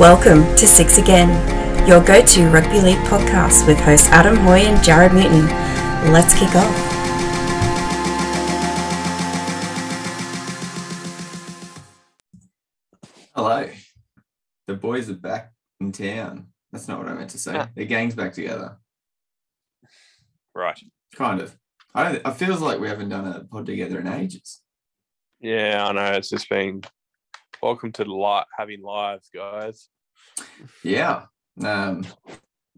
Welcome to Six Again, your go-to rugby league podcast with hosts Adam Hoy and Jared Newton. Let's kick off. Hello, the boys are back in town. That's not what I meant to say. The gang's back together. Right. Kind of. It feels like we haven't done a pod together in ages. Yeah, I know. It's just been, welcome to having lives, guys. Yeah. I'm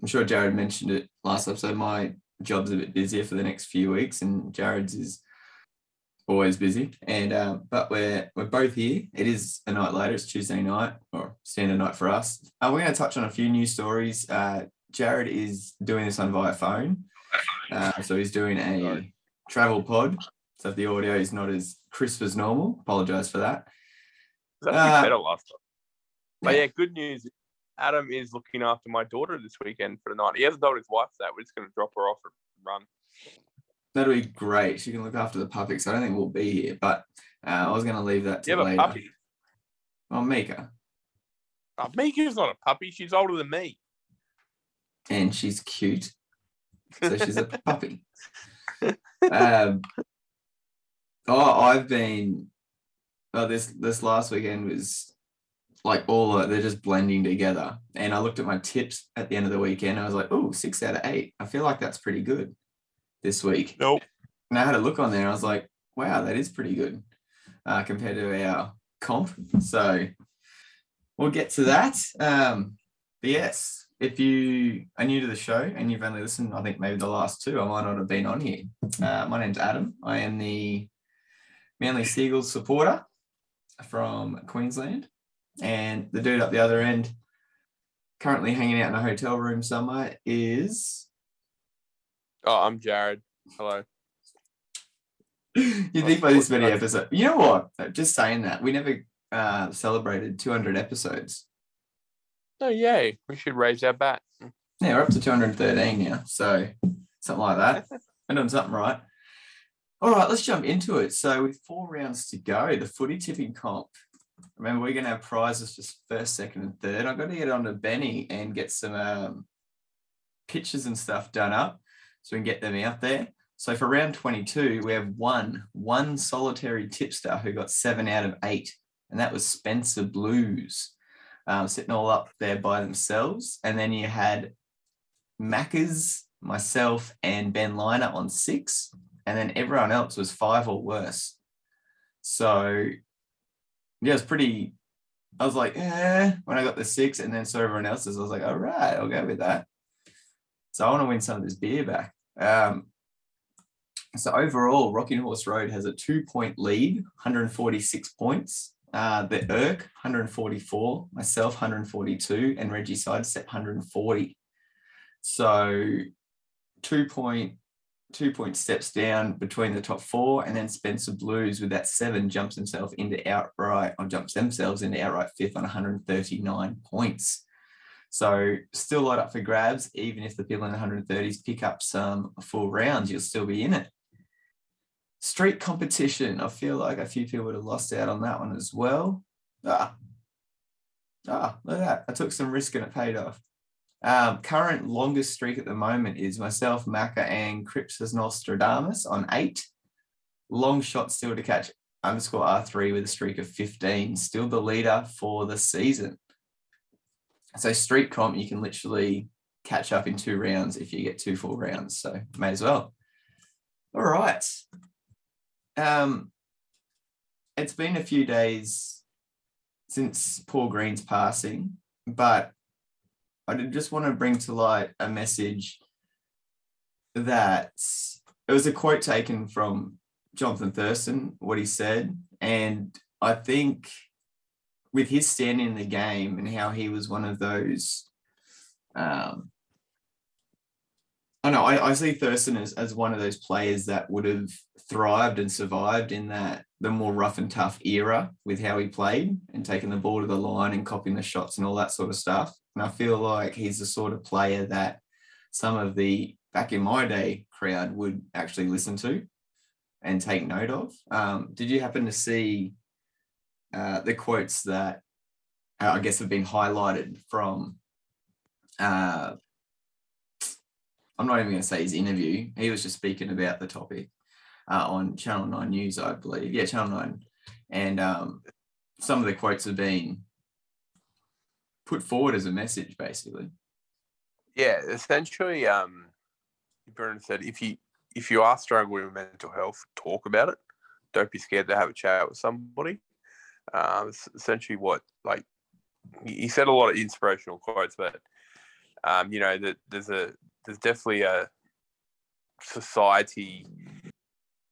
sure Jared mentioned it last episode. My job's a bit busier for the next few weeks, and Jared's is always busy, and but we're both here. It is a night later. It's Tuesday night, or standard night for us. We're going to touch on a few news stories. Jared is doing this on via phone, so he's doing a travel pod, so if the audio is not as crisp as normal, apologize for that. That's better last time. But yeah, good news. Adam is looking after my daughter this weekend for the night. He hasn't told his wife that. We're just going to drop her off and run. That'll be great. She can look after the puppy, so I don't think we'll be here, but I was going to leave that to later. Puppy. Oh, Mika. Oh, Mika's not a puppy. She's older than me. And she's cute, so she's a puppy. This last weekend was like they're just blending together. And I looked at my tips at the end of the weekend. I was like, 6 out of 8. I feel like that's pretty good this week. Nope. And I had a look on there and I was like, wow, that is pretty good compared to our comp. So we'll get to that. But yes, if you are new to the show and you've only listened, I think maybe the last two, I might not have been on here. My name's Adam. I am the Manly Seagulls supporter from Queensland. And the dude up the other end, currently hanging out in a hotel room somewhere, is... Oh, I'm Jared. Hello. You think by this many episodes? You know what? Just saying that, we never celebrated 200 episodes. Oh, yay. We should raise our bat. Yeah, we're up to 213 now. So something like that. I'm doing something right. All right, let's jump into it. So with 4 rounds to go, the footy tipping comp. Remember, we're going to have prizes for first, second, and third. I've got to get on to Benny and get some pictures and stuff done up, so we can get them out there. So for round 22, we have one solitary tipster who got 7 out of 8, and that was Spencer Blues, sitting all up there by themselves. And then you had Mackers, myself, and Ben Liner on 6, and then everyone else was 5 or worse. So yeah, it's pretty. I was like, when I got the 6, and then saw everyone else's, I was like, all right, I'll go with that. So I want to win some of this beer back. So overall, Rocking Horse Road has a 2-point lead, 146 points. The Irk, 144. Myself, 142. And Reggie Sidestep, 140. So 2 point steps down between the top 4. And then Spencer Blues with that 7 jumps themselves into outright 5th on 139 points. So still light up for grabs. Even if the people in the 130s pick up some full rounds, you'll still be in it. Street competition. I feel like a few people would have lost out on that one as well. Look at that. I took some risk and it paid off. Current longest streak at the moment is myself, Macca, and Cripps as Nostradamus on 8. Long shot still to catch _R3 with a streak of 15. Still the leader for the season. So street comp, you can literally catch up in 2 rounds if you get 2 full rounds. So may as well. All right. It's been a few days since Paul Green's passing, but I did just want to bring to light a message that it was a quote taken from Jonathan Thurston, what he said. And I think with his stand in the game and how he was one of those, I see Thurston as one of those players that would have thrived and survived in the more rough and tough era with how he played and taking the ball to the line and copying the shots and all that sort of stuff. And I feel like he's the sort of player that some of the back in my day crowd would actually listen to and take note of. Did you happen to see the quotes that I guess have been highlighted from, I'm not even going to say his interview. He was just speaking about the topic on Channel Nine News, I believe. Yeah, Channel Nine. And some of the quotes have been put forward as a message, basically. Yeah, essentially, Brennan said, if you are struggling with mental health, talk about it. Don't be scared to have a chat with somebody. It's essentially what, like, he said a lot of inspirational quotes, but you know, that there's definitely a society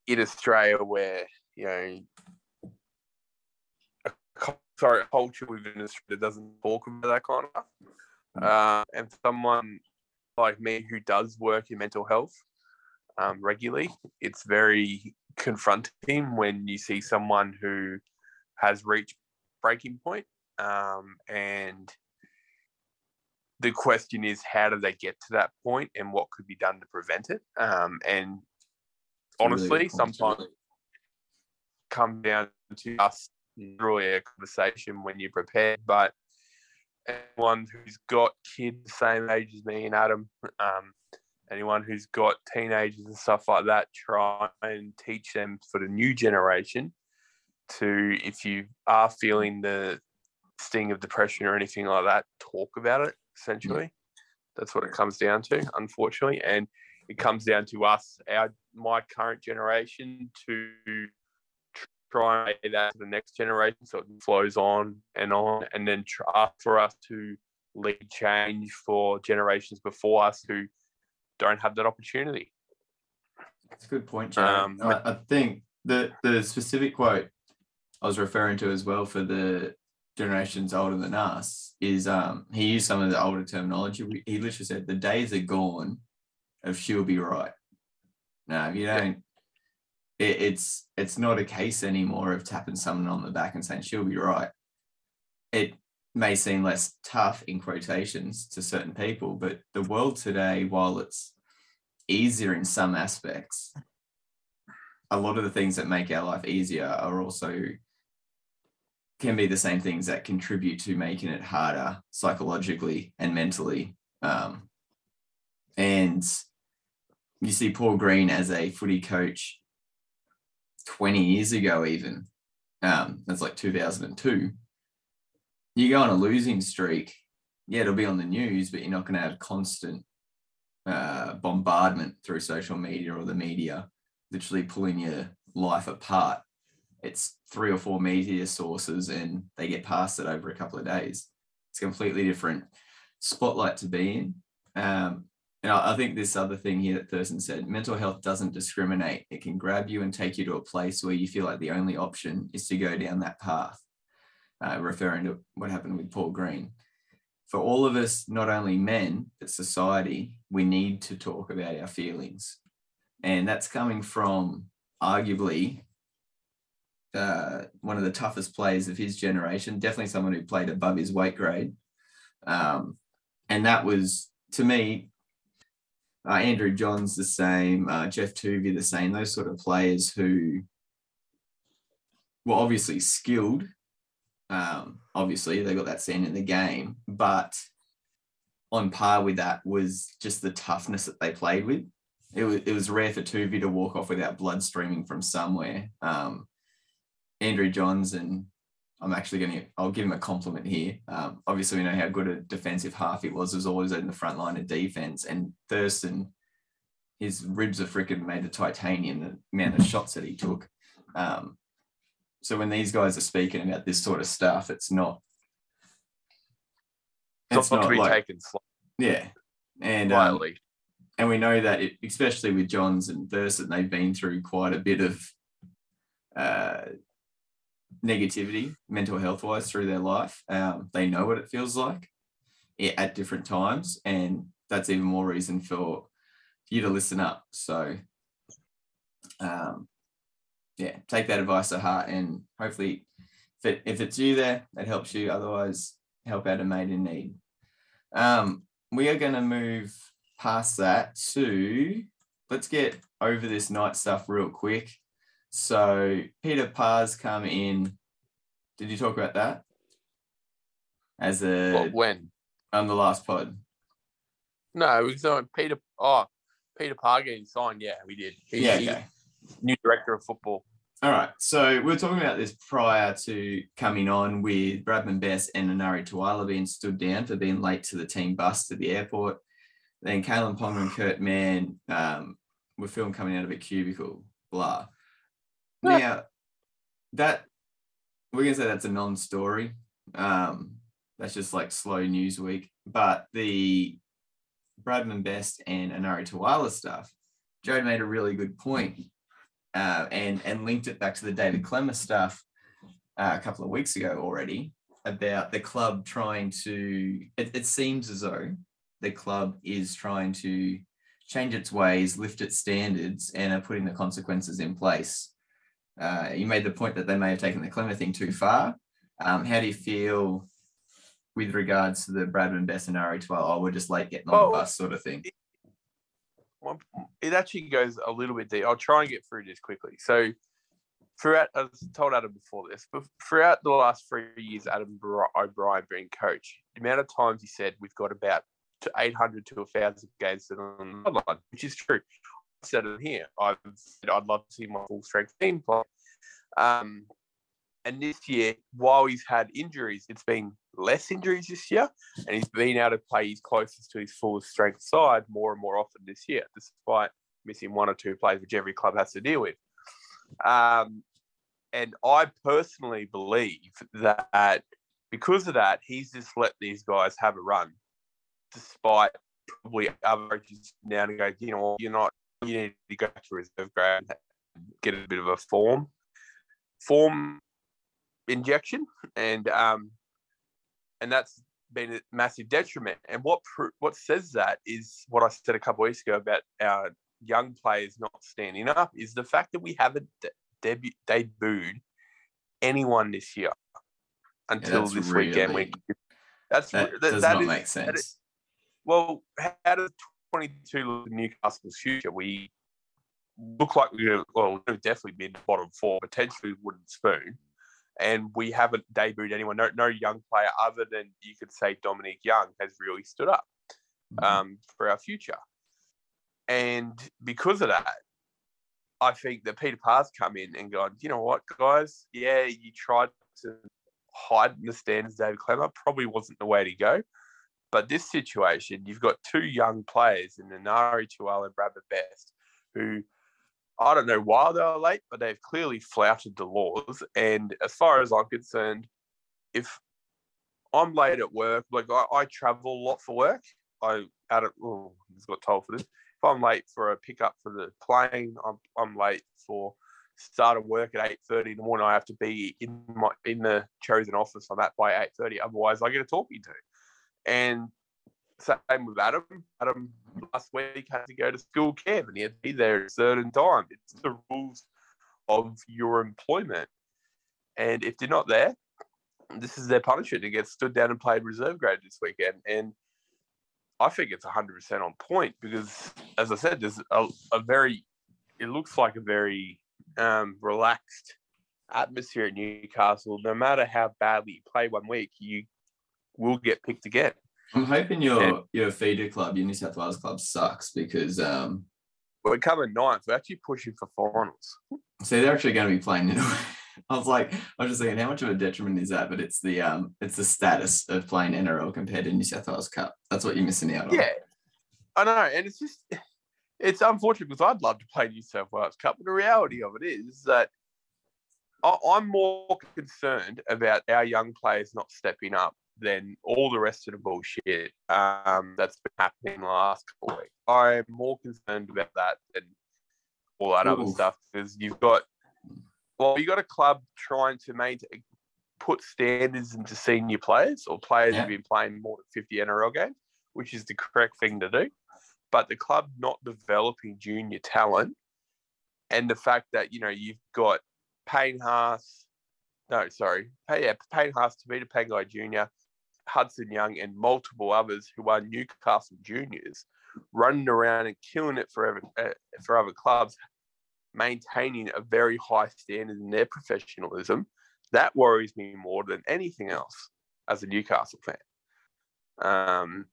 in Australia where, you know, a culture within Australia that doesn't talk about that kind of stuff. And someone like me who does work in mental health regularly, it's very confronting when you see someone who has reached breaking point, and the question is, how do they get to that point and what could be done to prevent it? And honestly, sometimes it comes down to us, really a conversation when you're prepared. But anyone who's got kids the same age as me and Adam, anyone who's got teenagers and stuff like that, try and teach them for the new generation to, if you are feeling the sting of depression or anything like that, talk about it. Essentially, that's what it comes down to, unfortunately. And it comes down to us, my current generation, to try and make that to the next generation, so it flows on, and then try for us to lead change for generations before us who don't have that opportunity. That's a good point, Jared. I think the specific quote I was referring to as well for the generations older than us is, he used some of the older terminology. He literally said, the days are gone of she'll be right. No, if you don't, it's not a case anymore of tapping someone on the back and saying she'll be right. It may seem less tough in quotations to certain people, but the world today, while it's easier in some aspects, a lot of the things that make our life easier are also can be the same things that contribute to making it harder psychologically and mentally. And you see Paul Green as a footy coach 20 years ago, even, that's like 2002. You go on a losing streak, yeah, it'll be on the news, but you're not going to have constant bombardment through social media or the media literally pulling your life apart. It's 3 or 4 media sources and they get past it over a couple of days. It's a completely different spotlight to be in. And I think this other thing here that Thurston said, mental health doesn't discriminate. It can grab you and take you to a place where you feel like the only option is to go down that path, referring to what happened with Paul Green. For all of us, not only men, but society, we need to talk about our feelings. And that's coming from arguably one of the toughest players of his generation, definitely someone who played above his weight grade. And that was, to me, Andrew Johns the same, Jeff Tuvey the same, those sort of players who were obviously skilled. Obviously, they got that scene in the game, but on par with that was just the toughness that they played with. It was rare for Tuvey to walk off without blood streaming from somewhere. Andrew Johns, and I'll give him a compliment here. Obviously, we know how good a defensive half he was always in the front line of defense. And Thurston, his ribs are freaking made of titanium, the amount of shots that he took. So when these guys are speaking about this sort of stuff, it's not to be like, taken slowly. Yeah. And quietly. And we know that, especially with Johns and Thurston, they've been through quite a bit of negativity, mental health wise, through their life. They know what it feels like at different times, and that's even more reason for you to listen up. So yeah, take that advice to heart, and hopefully if it's you there, it helps you. Otherwise, help out a mate in need. We are going to move past that to, let's get over this night stuff real quick. So Peter Parr's come in. Did you talk about that? as a when on the last pod. No, we signed Peter Pargan signed. Yeah, we did. Okay. New director of football. All right. So we were talking about this prior to coming on with Bradman Best and Anari Tuilagi being stood down for being late to the team bus to the airport. Then Kalyn Ponga and Kurt Mann were filmed coming out of a cubicle, blah. Now, we're going to say that's a non-story. That's just like slow news week. But the Bradman Best and Anari Tuilagi stuff, Joe made a really good point and linked it back to the David Klemmer stuff a couple of weeks ago already about the club trying to, it seems as though the club is trying to change its ways, lift its standards, and are putting the consequences in place. You made the point that they may have taken the Klemmer thing too far. How do you feel with regards to the Bradman Best and Anari Tuilagi, we're just late getting on the bus sort of thing? It actually goes a little bit deep. I'll try and get through this quickly. So throughout, I was told Adam before this, but throughout the last 3 years, Adam O'Brien being coach, the amount of times he said we've got about to 800 to 1,000 games that are on the line, which is true. I said it here. I've said I'd love to see my full-strength team play. And this year, while he's had injuries, it's been less injuries this year, and he's been able to play his closest to his full-strength side more and more often this year, despite missing one or two plays, which every club has to deal with. And I personally believe that because of that, he's just let these guys have a run, despite probably other coaches now to go, you know, you need to go to reserve grade and get a bit of a form injection. And that's been a massive detriment. And what says that is what I said a couple of weeks ago about our young players not standing up is the fact that we haven't debuted anyone this year until this weekend. That does not make sense. Well, how does 22 look at Newcastle's future? We look like we're definitely be in the bottom four, potentially wooden spoon, and we haven't debuted anyone. No young player other than you could say Dominic Young has really stood up for our future. And because of that, I think that Peter Parr's come in and gone, you know what, guys? Yeah, you tried to hide in the standards, David Klemmer. Probably wasn't the way to go. But this situation, you've got two young players in Anari Tuilagi and Bradman Best, who I don't know why they were late, but they've clearly flouted the laws. And as far as I'm concerned, if I'm late at work, like I travel a lot for work, I just got told for this. If I'm late for a pickup for the plane, I'm late for start of work at 8:30 in the morning. I have to be in the chosen office on that by 8:30. Otherwise, I get a talking to. And same with Adam. Adam last week had to go to school camp and he had to be there at a certain time. It's the rules of your employment. And if they're not there, this is their punishment. They get stood down and played reserve grade this weekend. And I think it's 100% on point because, as I said, there's a very relaxed atmosphere at Newcastle. No matter how badly you play 1 week, you will get picked again. I'm hoping your feeder club, your New South Wales club, sucks because we're coming ninth. We're actually pushing for finals. So they're actually going to be playing. I was just thinking, how much of a detriment is that? But it's the status of playing NRL compared to New South Wales Cup. That's what you're missing out on. Yeah, I know, and it's unfortunate because I'd love to play New South Wales Cup, but the reality of it is that I'm more concerned about our young players not stepping up than all the rest of the bullshit that's been happening in the last couple of weeks. I'm more concerned about that than all that other stuff because you've got a club trying to put standards into senior players or players who've been playing more than 50 NRL games, which is the correct thing to do. But the club not developing junior talent and the fact that, you know, you've got Payne Haas, Tavita Pangai Jr., Hudson Young and multiple others who are Newcastle juniors running around and killing it for other clubs, maintaining a very high standard in their professionalism. That worries me more than anything else as a Newcastle fan.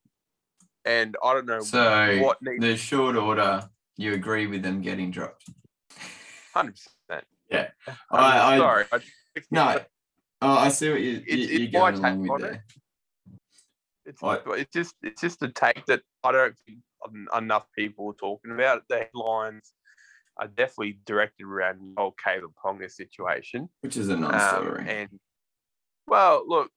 And I don't know. So what needs the short order, you agree with them getting dropped? 100%. Yeah. Sorry. No. Oh, I see what you're going along with there. It's just a take that I don't think enough people are talking about. The headlines are definitely directed around the whole Kalyn Ponga situation, which is a non-story. Well, look,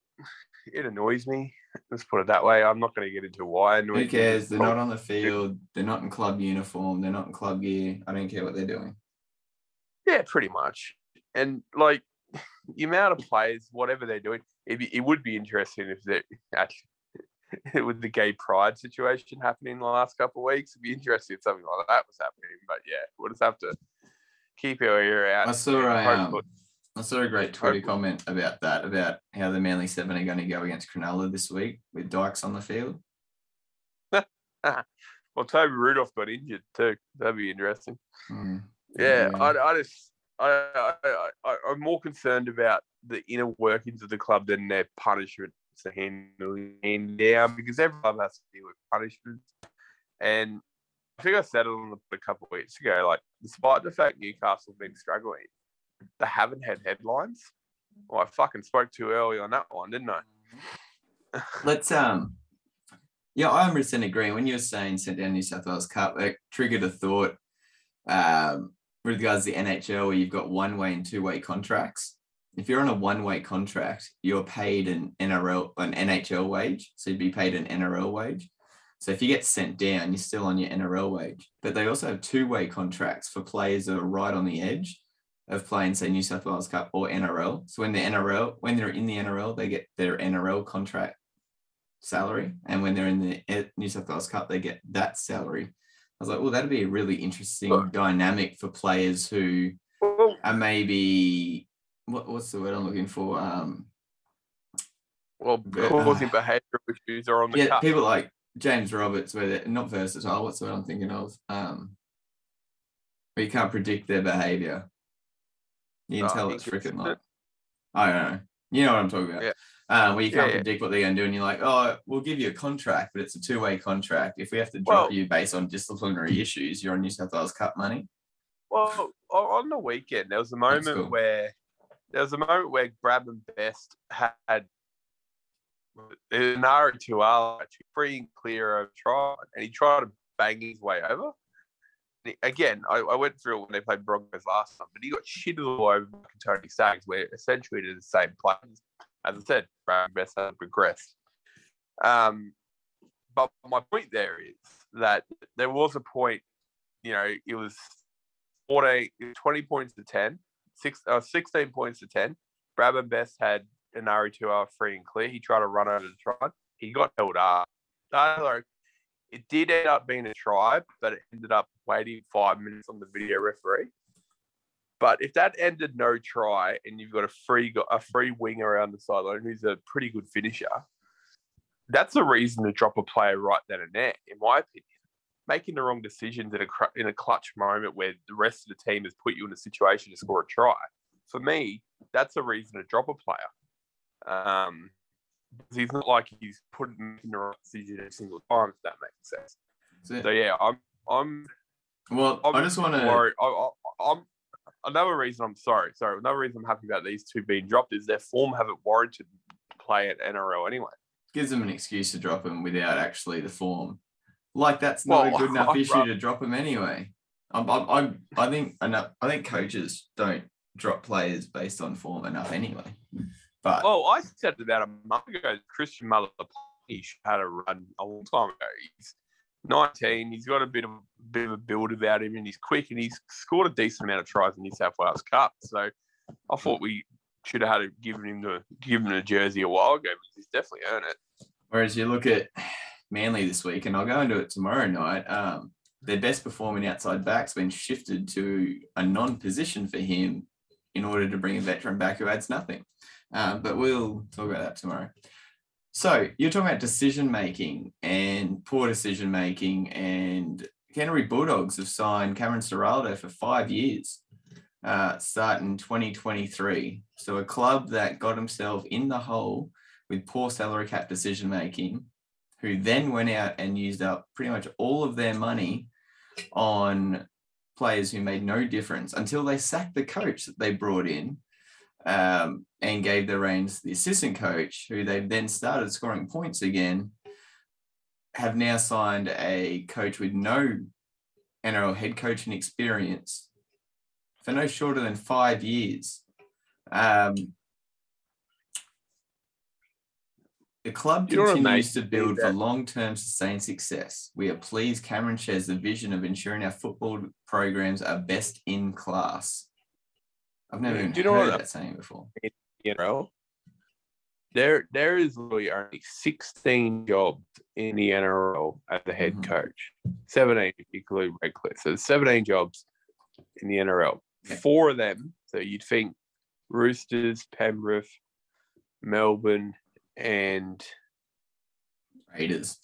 it annoys me. Let's put it that way. I'm not going to get into why. Who cares? They're not on the field. They're not in club uniform. They're not in club gear. I don't care what they're doing. Yeah, pretty much. And like the amount of players, whatever they're doing, it would be interesting if they actually. With the gay pride situation happening in the last couple of weeks, it'd be interesting if something like that was happening. But yeah, we'll just have to keep our ear out. I saw a great Twitter comment about that, about how the Manly Seven are going to go against Cronulla this week with Dykes on the field. Well, Toby Rudolph got injured too. That'd be interesting. Mm. Yeah, yeah. I'm more concerned about the inner workings of the club than their punishment. The hand down, because everyone has to deal with punishments. And I think I said it on a couple of weeks ago, like, despite the fact Newcastle have been struggling, they haven't had headlines. Well, I fucking spoke too early on that one, didn't I? Yeah, I 100% agree. When you were saying sent down New South Wales Cup, it triggered a thought with regards to the NHL, where you've got one-way and two-way contracts. If you're on a one-way contract, you're paid an NHL wage. So you'd be paid an NRL wage. So if you get sent down, you're still on your NRL wage. But they also have two-way contracts for players that are right on the edge of playing, say, New South Wales Cup or NRL. So when they're in the NRL, they get their NRL contract salary. And when they're in the New South Wales Cup, they get that salary. I was like, well, that'd be a really interesting dynamic for players who are maybe... What's the word I'm looking for? Causing behavioural issues are on the cup. People like James Roberts, where they're not versatile. What's the word I'm thinking of? Where you can't predict their behaviour. You can tell it's freaking like, I don't know. You know what I'm talking about. Yeah. Where you can't predict what they're going to do, and you're like, oh, we'll give you a contract, but it's a two-way contract. If we have to drop you based on disciplinary issues, you're on New South Wales Cup money. Well, on the weekend, there was a moment where... There was a moment where Bradman Best had Anari Tuilagi free and clear of try, and he tried to bang his way over. Again, I went through it when they played Broncos last time, but he got shitted all over Tony Staggs, where essentially did the same play. As I said, Bradman Best has progressed. But my point there is that there was a point, you know, it was 20 points to 10. 16 points to 10. Bradman Best had Anari Tuilagi free and clear. He tried to run over the try. He got held up. It did end up being a try, but it ended up waiting 5 minutes on the video referee. But if that ended no try and you've got a free wing around the sideline who's a pretty good finisher, that's a reason to drop a player right then and there, in my opinion. Making the wrong decisions in a clutch moment where the rest of the team has put you in a situation to score a try. For me, that's a reason to drop a player. He's not like he's putting the right decision every single time, if that makes sense. So yeah, another reason I'm happy about these two being dropped is their form haven't warranted play at NRL anyway. Gives them an excuse to drop them without actually the form. Like, that's not a good enough issue to drop them anyway. I think coaches don't drop players based on form enough anyway. But I said about a month ago, Christian Malapati had a run a long time ago. He's 19. He's got a bit of a build about him, and he's quick, and he's scored a decent amount of tries in New South Wales Cup. So I thought we should have had to given him a jersey a while ago, because he's definitely earned it. Whereas you look at Manly this week, and I'll go into it tomorrow night. Their best performing outside back's been shifted to a non-position for him in order to bring a veteran back who adds nothing. But we'll talk about that tomorrow. So you're talking about decision-making and poor decision-making, and Canterbury Bulldogs have signed Cameron Ciraldo for 5 years, starting 2023. So a club that got himself in the hole with poor salary cap decision-making, who then went out and used up pretty much all of their money on players who made no difference until they sacked the coach that they brought in and gave the reins to the assistant coach, who they've then started scoring points again, have now signed a coach with no NRL head coaching experience for no shorter than 5 years. The club continues to build for long-term sustained success. We are pleased Cameron shares the vision of ensuring our football programs are best in class. I've never heard that saying before. You know, there is literally only 16 jobs in the NRL as a head coach. 17, including Red Cliff. So 17 jobs in the NRL. Yeah. 4 of them, so you'd think Roosters, Penrith, Melbourne, and Raiders.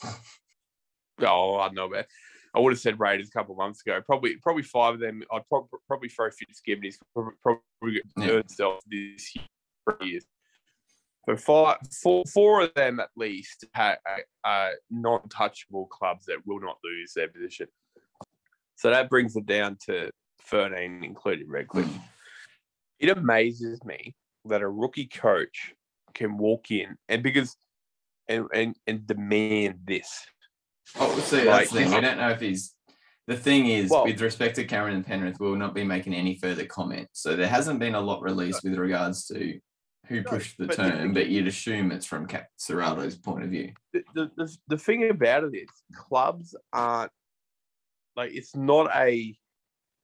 Oh, I don't know about it. I would have said Raiders a couple of months ago. Probably 5 of them. I'd probably throw Fitzgibbons. Probably himself this year. So 4 of them at least are non-touchable clubs that will not lose their position. So that brings it down to 13, including Redcliffe. It amazes me that a rookie coach can walk in and demand this. Oh, so that's the thing. We don't know if he's. The thing is, with respect to Cameron and Penrith, we will not be making any further comment. So there hasn't been a lot released with regards to who pushed the term, but you'd assume it's from Cap Serrato's point of view. The thing about it is, clubs aren't like it's not a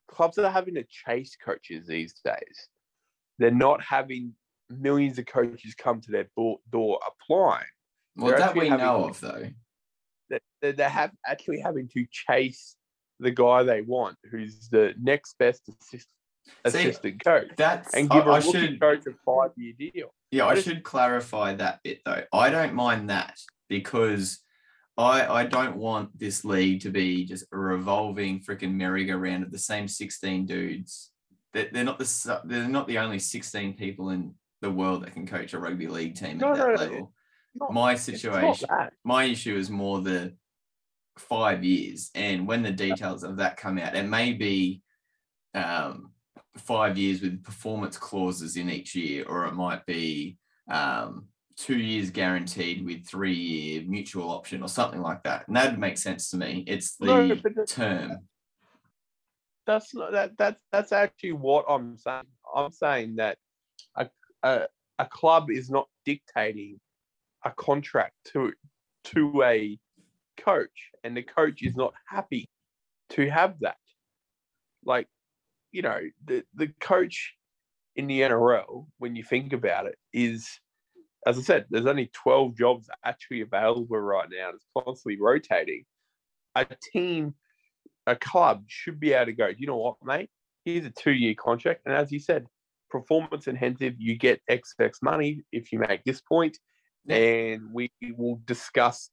clubs that are having to chase coaches these days. They're not having millions of coaches come to their door applying. Well, they're that we know of, though. They have actually having to chase the guy they want, who's the next best assistant coach, and give a rookie coach a 5-year deal. Yeah, I should clarify that bit, though. I don't mind that because I don't want this league to be just a revolving freaking merry-go-round of the same 16 dudes. They're not the only 16 people in the world that can coach a rugby league team at that level. My issue is more the 5 years, and when the details of that come out, it may be 5 years with performance clauses in each year, or it might be 2 years guaranteed with 3-year mutual option or something like that. And that makes sense to me. It's the term. That's not that's actually what I'm saying. I'm saying that a club is not dictating a contract to a coach, and the coach is not happy to have that. Like, you know, the coach in the NRL, when you think about it, is, as I said, there's only 12 jobs actually available right now. It's constantly rotating. A club should be able to go, you know what, mate? Here's a 2-year contract. And as you said, performance intensive, you get X money if you make this point. And we will discuss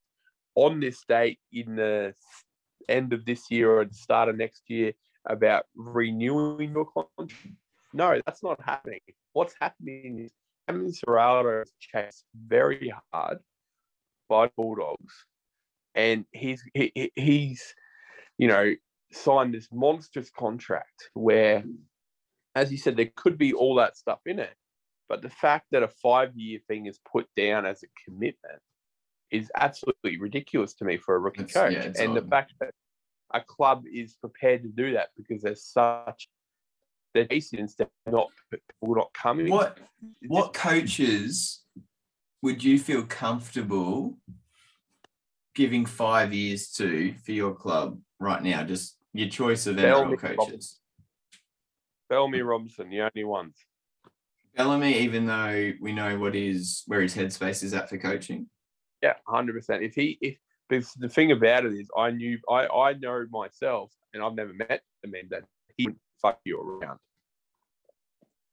on this date in the end of this year or the start of next year about renewing your contract. No, that's not happening. What's happening is Cameron Ciraldo is chased very hard by Bulldogs. And he's you know, signed this monstrous contract where, as you said, there could be all that stuff in it. But the fact that a 5-year thing is put down as a commitment is absolutely ridiculous to me for a rookie coach. Yeah, and the fact that a club is prepared to do that because there's such they're decent that will not come in. What coaches would you feel comfortable giving 5 years to for your club right now? Just your choice of NRL coaches. Bellamy, Robertson, the only ones. Bellamy, even though we know where his headspace is at for coaching. Yeah, 100%. Because the thing about it is, I know myself, and I've never met the man that he wouldn't fuck you around.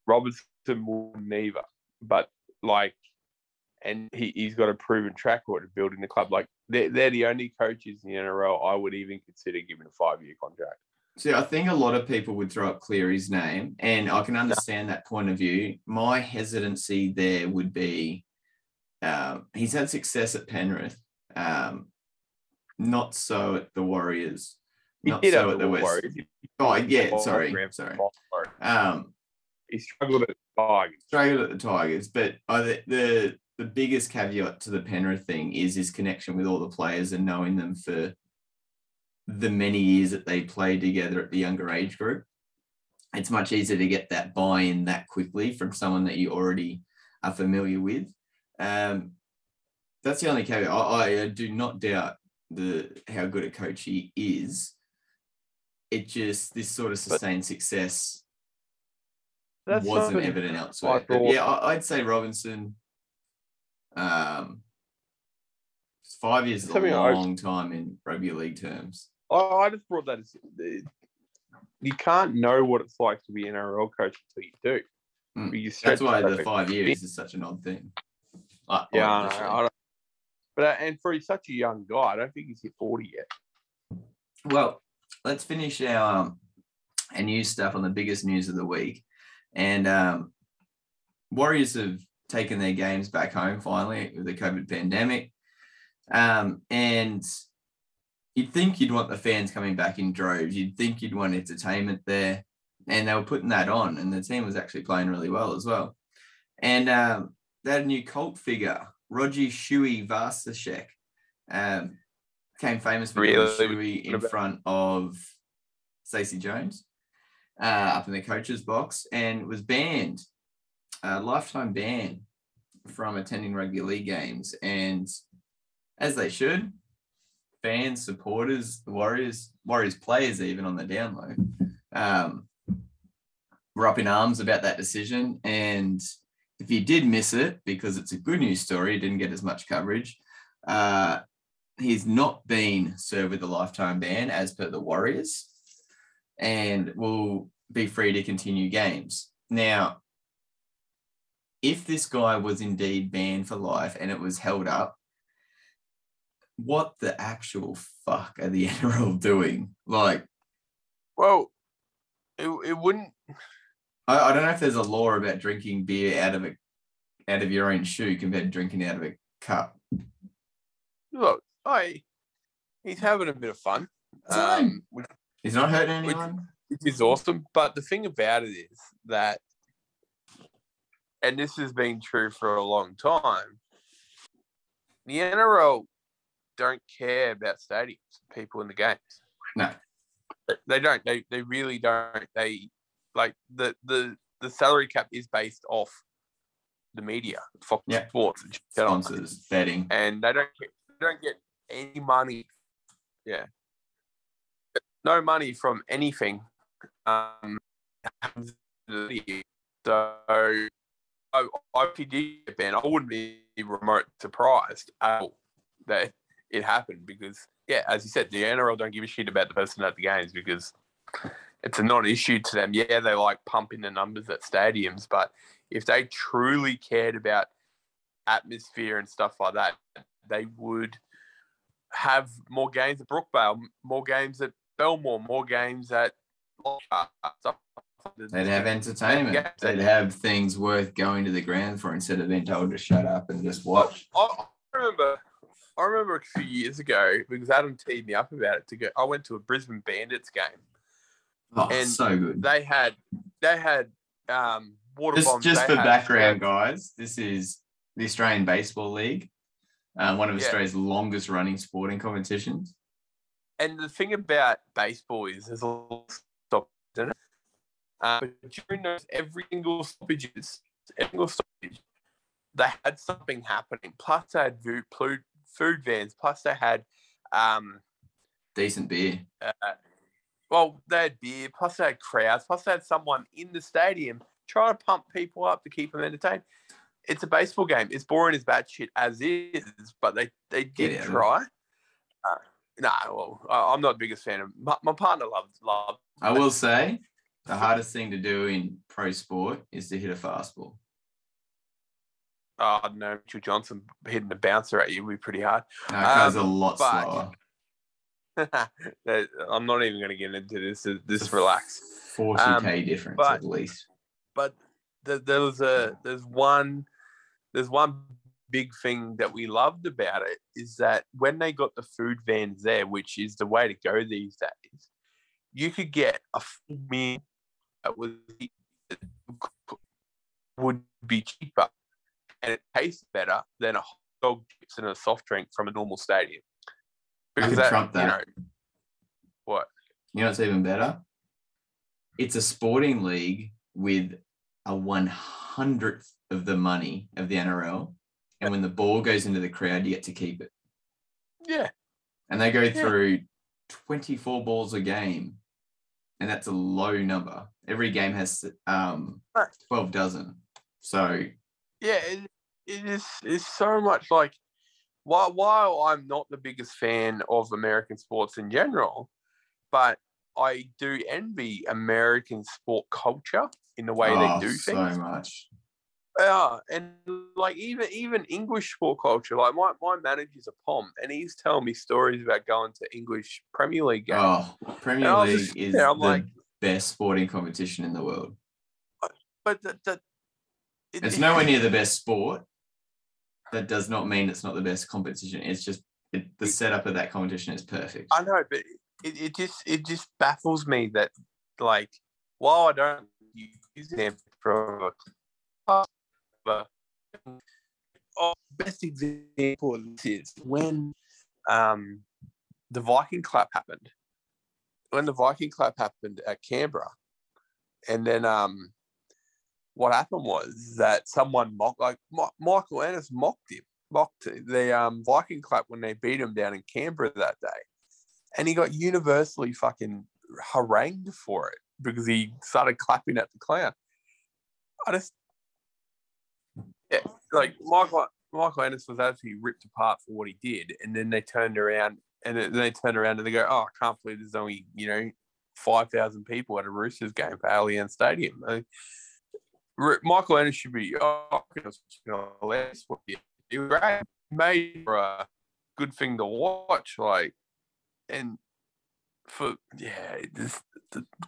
Robertson wouldn't either, but like, and he's got a proven track record of building the club. Like they're the only coaches in the NRL I would even consider giving a 5-year contract. See, I think a lot of people would throw up Cleary's name, and I can understand that point of view. My hesitancy there would be He's had success at Penrith, not so at the Warriors, not so at the West. Warriors. Oh, yeah, sorry. He struggled at the Tigers. But the biggest caveat to the Penrith thing is his connection with all the players and knowing them for the many years that they played together at the younger age group. It's much easier to get that buy-in that quickly from someone that you already are familiar with. That's the only caveat. I do not doubt how good a coach he is. It just, this sort of sustained success wasn't evident elsewhere. I'd say Robinson, 5 years is a long time in rugby league terms. I just brought that as, you can't know what it's like to be an NRL coach until you do. That's why the 5 years is such an odd thing. And for such a young guy, I don't think he's hit 40 yet. Well, let's finish our news stuff on the biggest news of the week. And Warriors have taken their games back home finally with the COVID pandemic. And you'd think you'd want the fans coming back in droves. You'd think you'd want entertainment there. And they were putting that on. And the team was actually playing really well as well. And they had a new cult figure, Roji Shuey Vasashek, became famous for Shuey in front of Stacey Jones up in the coach's box, and was banned, a lifetime ban from attending rugby league games. And as they should, fans, supporters, the Warriors players even on the down low, were up in arms about that decision. And if you did miss it, because it's a good news story, didn't get as much coverage, he's not been served with a lifetime ban as per the Warriors and will be free to continue games. Now, if this guy was indeed banned for life and it was held up, what the actual fuck are the NRL doing? Well, it wouldn't... I don't know if there's a law about drinking beer out of your own shoe compared to drinking out of a cup. Look, he's having a bit of fun. He's not hurting anyone. Which is awesome. But the thing about it is that, and this has been true for a long time, the NRL don't care about stadiums, people in the games. No. They don't. They really don't. They... Like the salary cap is based off the media, Fox Sports, sponsors, betting, and they don't get any money. Yeah, no money from anything. So if he did get banned, I wouldn't be remote surprised at all that it happened because, yeah, as you said, the NRL don't give a shit about the person at the games because it's a non-issue to them. Yeah, they like pumping the numbers at stadiums, but if they truly cared about atmosphere and stuff like that, they would have more games at Brookvale, more games at Belmore, more games at... They'd have entertainment. They'd have things worth going to the ground for instead of being told to shut up and just watch. I remember a few years ago, because Adam teed me up about it, I went to a Brisbane Bandits game. Oh, and so good. They had water bombs. Just for background, guys, this is the Australian Baseball League, one of Australia's longest running sporting competitions. And the thing about baseball is there's a lot of stoppage in it. But during those every single stoppage, they had something happening. Plus, they had food vans. Plus, they had decent beer. Well, they had beer, plus they had crowds, plus they had someone in the stadium trying to pump people up to keep them entertained. It's a baseball game. It's boring as batshit as is, but they did try. I'm not the biggest fan of my partner loves. I will say the hardest thing to do in pro sport is to hit a fastball. Oh, no, Mitchell Johnson hitting a bouncer at you would be pretty hard. No, it's a lot slower. I'm not even going to get into this. Just relax. 40K difference at least. But there's one big thing that we loved about it is that when they got the food vans there, which is the way to go these days, you could get a full meal that would be cheaper and it tastes better than a hot dog, chips and a soft drink from a normal stadium. Because I could trump that. You know, what? You know what's even better? It's a sporting league with a 100th of the money of the NRL. And when the ball goes into the crowd, you get to keep it. Yeah. And they go through 24 balls a game. And that's a low number. Every game has 12 dozen. So. Yeah, it's so much like, while I'm not the biggest fan of American sports in general, but I do envy American sport culture in the way they do things. So much. And like even English sport culture, like my manager's a POM and he's telling me stories about going to English Premier League games. Premier League is the best sporting competition in the world. But it's nowhere near the best sport. That does not mean it's not the best competition. It's just the setup of that competition is perfect. I know, but it just baffles me that, like, while I don't use them for best example is when the Viking clap happened. When the Viking clap happened at Canberra, and then what happened was that someone mocked, like Michael Ennis mocked the Viking clap when they beat him down in Canberra that day, and he got universally fucking harangued for it because he started clapping at the clown. Michael Ennis was absolutely ripped apart for what he did, and then they turned around and they go, "Oh, I can't believe there's only 5,000 people at a Roosters game for Allianz Stadium." Michael Ennis should be it was made for a good thing to watch,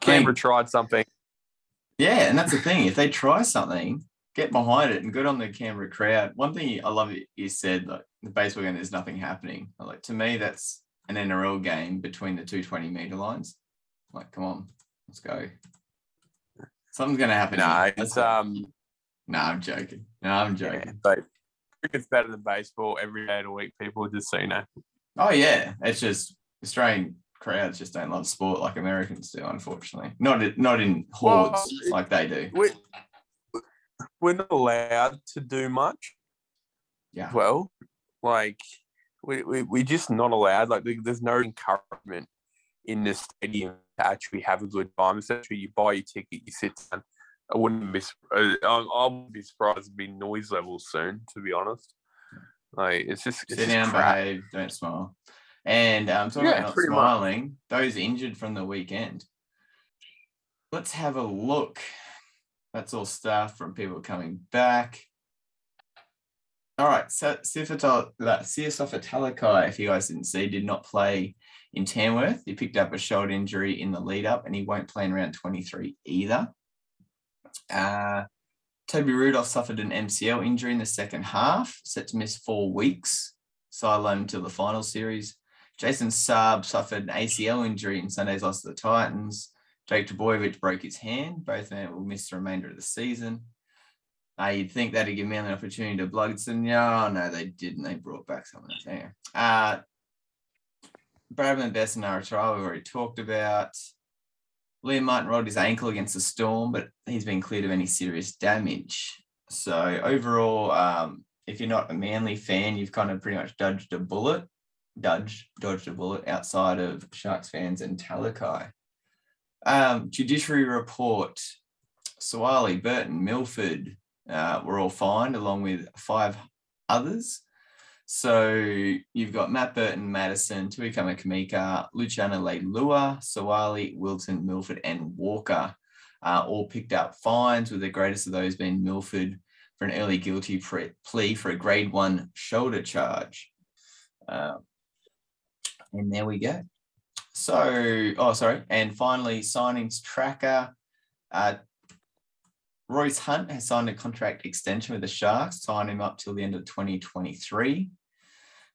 Canberra tried something. Yeah, and that's the thing. If they try something, get behind it and good on the Canberra crowd. One thing I love you said, like the baseball game, there's nothing happening. Like, to me, that's an NRL game between the 220-meter lines. Like, come on, let's go. Something's gonna happen. I'm joking. Yeah, but cricket's better than baseball every day of the week. People just say no. Oh yeah, it's just Australian crowds just don't love sport like Americans do. Unfortunately, not in hordes like they do. We're not allowed to do much. Yeah. Well, like we just not allowed. Like there's no encouragement in the stadium to actually have a good time. Essentially, you buy your ticket, you sit down. I wouldn't be surprised to be noise levels soon. To be honest, like it's sit down, behave, don't smile. And talking about not smiling, those injured from the weekend. Let's have a look. That's all stuff from people coming back. All right, so Siasofetalakai, if you guys didn't see, did not play in Tamworth. He picked up a shoulder injury in the lead-up, and he won't play in round 23 either. Toby Rudolph suffered an MCL injury in the second half, set to miss 4 weeks, sidelined until the final series. Jason Saab suffered an ACL injury in Sunday's loss to the Titans. Jake Trbojevic broke his hand. Both men will miss the remainder of the season. You'd think that'd give Manly an opportunity to blood some. No, they didn't. They brought back someone there. Bradman Best and Anari Tuilagi we've already talked about. Liam Martin rolled his ankle against the Storm, but he's been cleared of any serious damage. So overall, if you're not a Manly fan, you've kind of pretty much dodged a bullet outside of Sharks fans and Talakai. Judiciary report, Suwali, Burton, Milford were all fined along with 5 others. So you've got Matt Burton, Madison, Tuikama Kamika, Luciano Leilua, Suwali, Wilton, Milford and Walker all picked up fines, with the greatest of those being Milford for an early guilty plea for a grade 1 shoulder charge. And there we go. So, and finally, signings tracker. Royce Hunt has signed a contract extension with the Sharks, signing him up till the end of 2023.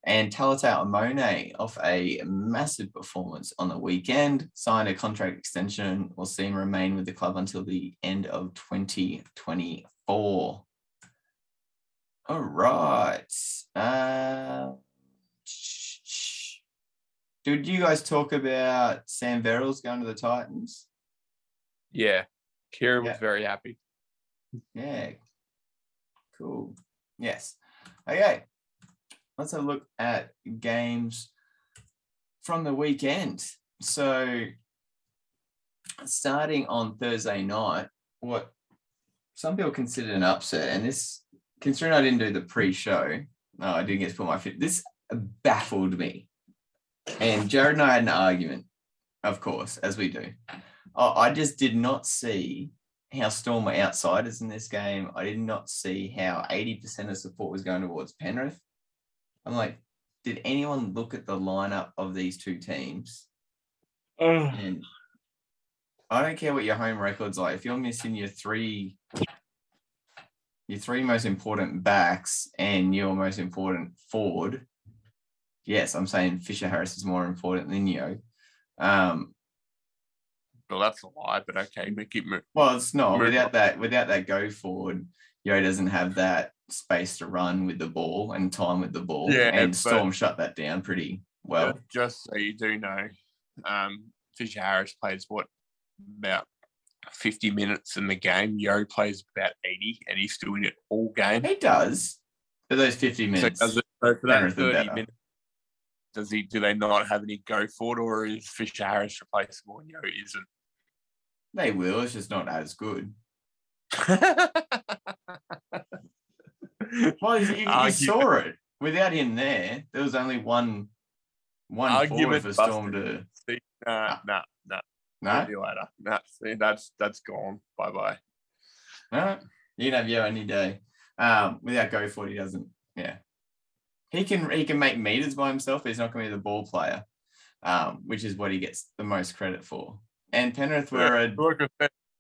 And Talatau Amone, off a massive performance on the weekend, signed a contract extension and will see him remain with the club until the end of 2024. All right. Did you guys talk about Sam Verrills going to the Titans? Yeah. Kira was very happy. Yeah. Cool. Yes. Okay. Let's have a look at games from the weekend. So starting on Thursday night, what some people consider an upset, and this, considering I didn't do the pre-show, I didn't get to put my foot, this baffled me. And Jared and I had an argument, of course, as we do. I just did not see how Storm were outsiders in this game. I did not see how 80% of support was going towards Penrith. I'm like, did anyone look at the lineup of these two teams? And I don't care what your home record's like. If you're missing your three most important backs and your most important forward, yes, I'm saying Fisher-Harris is more important than you. Well, that's a lie, but okay, make it move. Well, it's not. Without that go forward, Yo doesn't have that space to run with the ball and time with the ball. Yeah, and Storm shut that down pretty well. Just so you do know, Fisher-Harris plays, about 50 minutes in the game. Yo plays about 80, and he's doing it all game. He does. For those 50 minutes. So does it go for that 30 minutes? Do they not have any go forward, or is Fisher-Harris replaceable and Yo isn't? They will. It's just not as good. Well, you saw it. Without him there, there was only one forward for Storm to... No. See you later. No, see, that's gone. Bye-bye. No, you can have Yo any day. Without go forward, he doesn't. Yeah. He can make meters by himself, but he's not going to be the ball player, which is what he gets the most credit for. And Penrith were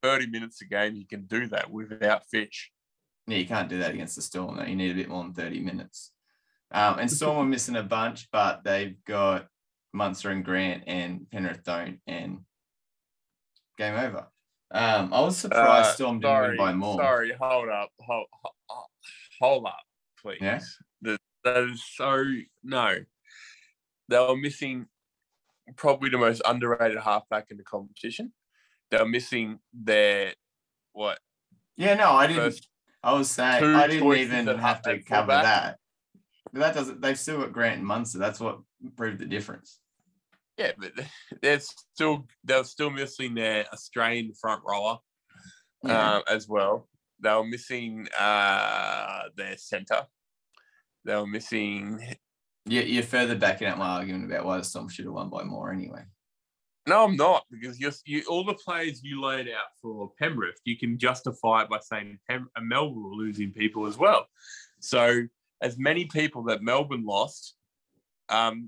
30 minutes a game, you can do that without Fitch. Yeah, you can't do that against the Storm, though. You need a bit more than 30 minutes. And Storm are missing a bunch, but they've got Munster and Grant, and Penrith don't, and game over. I was surprised Storm didn't win by more. Sorry, hold up, please. Yeah? That is so... No. They were missing probably the most underrated halfback in the competition. They were missing their... What? Yeah, no, I didn't... I was saying I didn't even have to cover that. But that doesn't. They've still got Grant and Munster. That's what proved the difference. Yeah, but they're still missing their Australian front rower as well. They were missing their centre. They were missing. You're further backing up my argument about why the Storm should have won by more anyway. No, I'm not, because all the players you laid out for Penrith, you can justify it by saying Melbourne were losing people as well. So as many people that Melbourne lost, another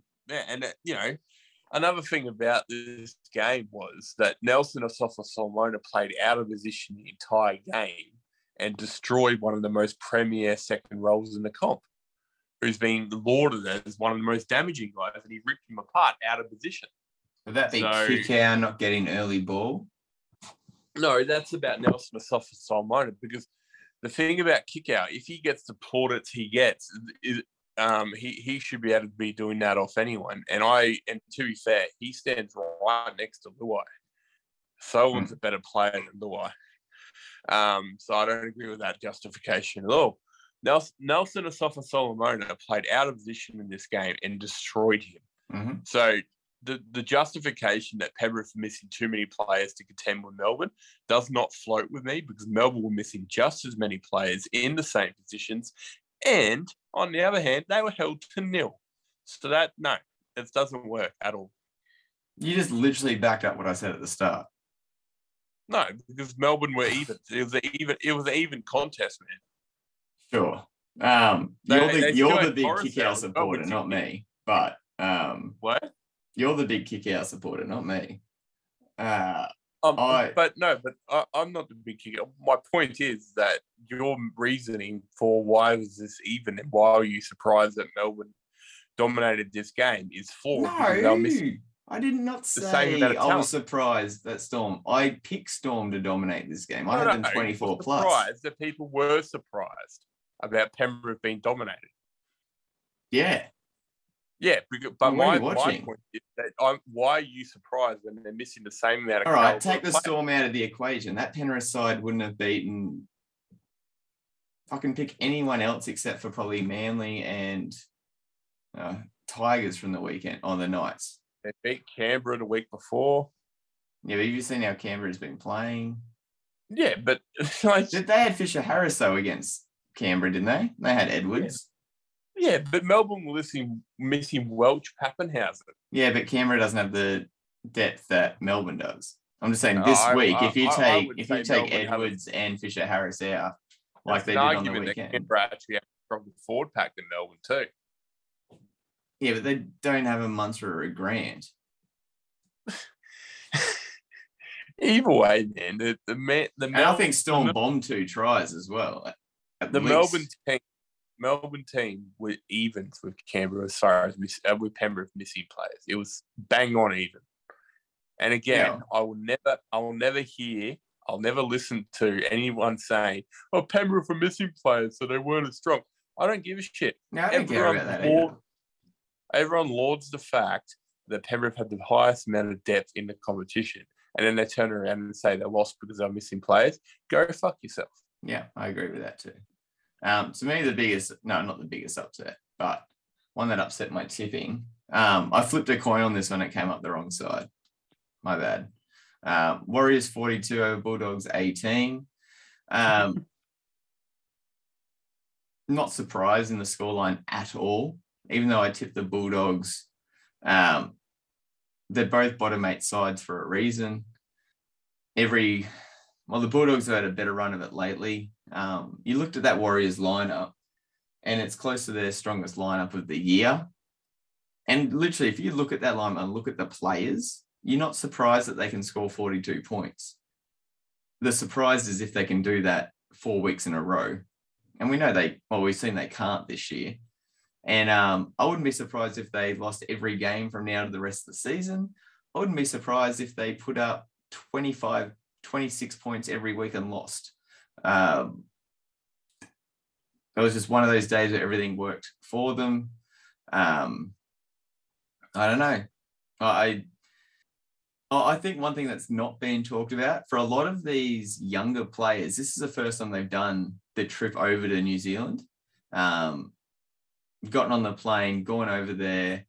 thing about this game was that Nelson Osofa-Solomona played out of position the entire game and destroyed one of the most premier second rows in the comp, who's been lauded as one of the most damaging guys, and he ripped him apart out of position. Would that be Kikau not getting early ball? No, that's about Nelson Osofa-Solomona, because the thing about Kikau, if he gets the plaudits he gets, he should be able to be doing that off anyone. And to be fair, he stands right next to Luai. Solon's a better player than Luai. So I don't agree with that justification at all. Nelson Osofa-Solomona played out of position in this game and destroyed him. Mm-hmm. So... The justification that Penrith were missing too many players to contend with Melbourne does not float with me, because Melbourne were missing just as many players in the same positions. And on the other hand, they were held to nil. So it doesn't work at all. You just literally backed up what I said at the start. No, because Melbourne were even. It was an even contest, man. Sure. You're the big kick-out supporter, not me. But what? You're the big kick-out supporter, not me. But I'm not the big kicker. My point is that your reasoning for why was this even and why were you surprised that Melbourne dominated this game is flawed. No, I did not say I was surprised that Storm. I picked Storm to dominate this game. I had them 24 plus. I'm surprised that people were surprised about Penrith being dominated. Yeah, but my point is that why are you surprised when they're missing the same amount of goals? All right, take the Storm out of the equation. That Penrith side wouldn't have beaten fucking pick anyone else except for probably Manly and Tigers from the weekend on the Knights. They beat Canberra the week before. Yeah, but have you seen how Canberra's been playing? Yeah, but... they had Fisher-Harris, though, against Canberra, didn't they? They had Edwards. Yeah, but Melbourne were missing Welch-Pappenhausen. Yeah, but Canberra doesn't have the depth that Melbourne does. I'm just saying if you take Edwards and Fisher-Harris out, like they did on the weekend. Canberra actually had a stronger forward pack than Melbourne too. Yeah, but they don't have a Munster or a Grant. Either way, man. I think Storm bombed 2 tries as well. Melbourne team were even with Canberra as far as with Penrith missing players. It was bang on even. And again, yeah. I'll never listen to anyone saying, "Oh, Penrith were missing players, so they weren't as strong." I don't give a shit. No, I don't care about that either. Everyone lauds the fact that Penrith had the highest amount of depth in the competition, and then they turn around and say they lost because they're missing players. Go fuck yourself. Yeah, I agree with that too. To me, not the biggest upset, but one that upset my tipping. I flipped a coin on this when it came up the wrong side. My bad. Warriors 42 over Bulldogs 18. Not surprised in the scoreline at all. Even though I tipped the Bulldogs, they're both bottom 8 sides for a reason. The Bulldogs have had a better run of it lately. You looked at that Warriors lineup, and it's close to their strongest lineup of the year. And literally, if you look at that lineup and look at the players, you're not surprised that they can score 42 points. The surprise is if they can do that 4 weeks in a row. And we know we've seen they can't this year. And I wouldn't be surprised if they lost every game from now to the rest of the season. I wouldn't be surprised if they put up 25, 26 points every week and lost. It was just one of those days where everything worked for them. I don't know. I think one thing that's not been talked about, for a lot of these younger players, this is the first time they've done the trip over to New Zealand. Gotten on the plane, going over there,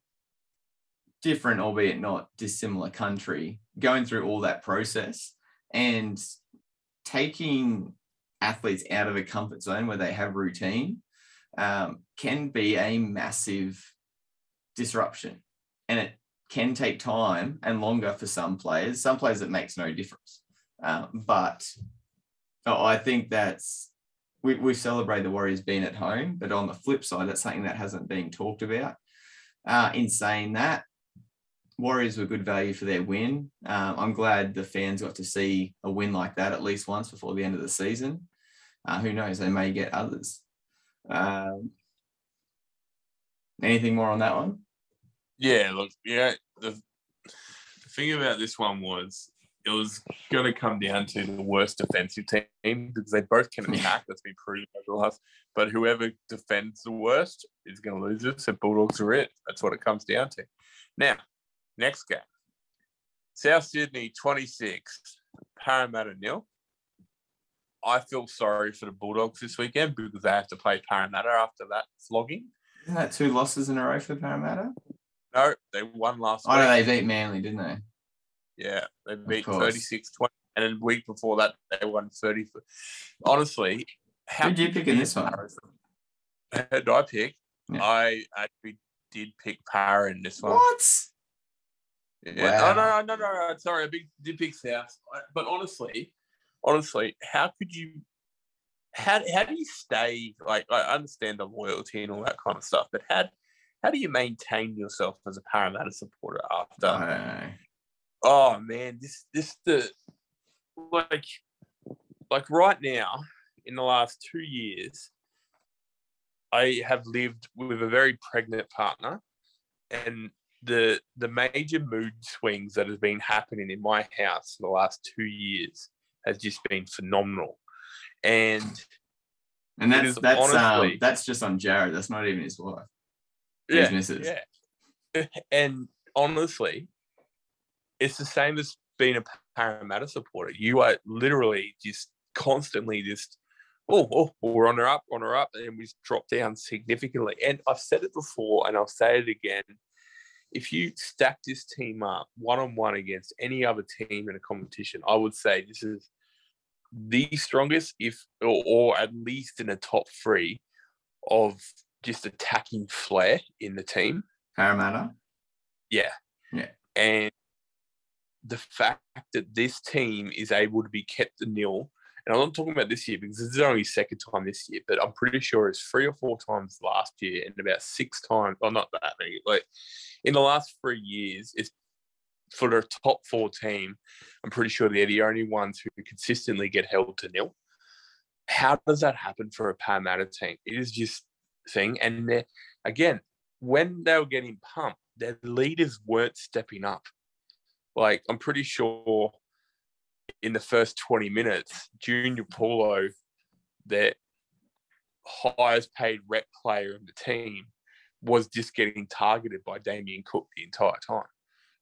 different, albeit not dissimilar country, going through all that process and taking athletes out of a comfort zone where they have routine can be a massive disruption. And it can take time and longer for some players. Some players it makes no difference. I think that's, we celebrate the Warriors being at home, but on the flip side, that's something that hasn't been talked about. In saying that, Warriors were good value for their win. I'm glad the fans got to see a win like that at least once before the end of the season. Who knows? They may get others. Anything more on that one? Yeah, look, the thing about this one was, it was going to come down to the worst defensive team because they both can attack. That's been proven over the last. But whoever defends the worst is going to lose it. So Bulldogs are it. That's what it comes down to. Now, next game. South Sydney 26, Parramatta 0. I feel sorry for the Bulldogs this weekend because they have to play Parramatta after that flogging. Isn't that 2 losses in a row for Parramatta? No, they won last week. I know they beat Manly, didn't they? Yeah, they beat 36-20. And then the week before that, they won 30. Honestly, how did you pick in this one? How did I pick? Yeah. I actually did pick Parra in this one. What? Yeah. Wow. No. Sorry, I did pick South. But honestly, how could you... How do you stay... Like, I understand the loyalty and all that kind of stuff, but how do you maintain yourself as a Parramatta supporter after... Oh man, this like right now, in the last 2 years, I have lived with a very pregnant partner, and the major mood swings that have been happening in my house for the last 2 years has just been phenomenal. And that's honestly, that's just on Jared. That's not even his wife. Yeah, his missus. Yeah. And honestly, it's the same as being a Parramatta supporter. You are literally just constantly just, oh, we're on her up, and we drop down significantly. And I've said it before, and I'll say it again. If you stack this team up one-on-one against any other team in a competition, I would say this is the strongest, or at least in the top three, of just attacking flair in the team. Parramatta? Yeah. Yeah. And the fact that this team is able to be kept at nil, and I'm not talking about this year because this is only second time this year, but I'm pretty sure it's 3 or 4 times last year and about 6 times, or not that many, like in the last 3 years, it's for the top 4 team, I'm pretty sure they're the only ones who consistently get held to nil. How does that happen for a Parramatta team? It is just thing. And again, when they were getting pumped, their leaders weren't stepping up. Like, I'm pretty sure in the first 20 minutes, Junior Paulo, their highest paid rep player in the team, was just getting targeted by Damien Cook the entire time.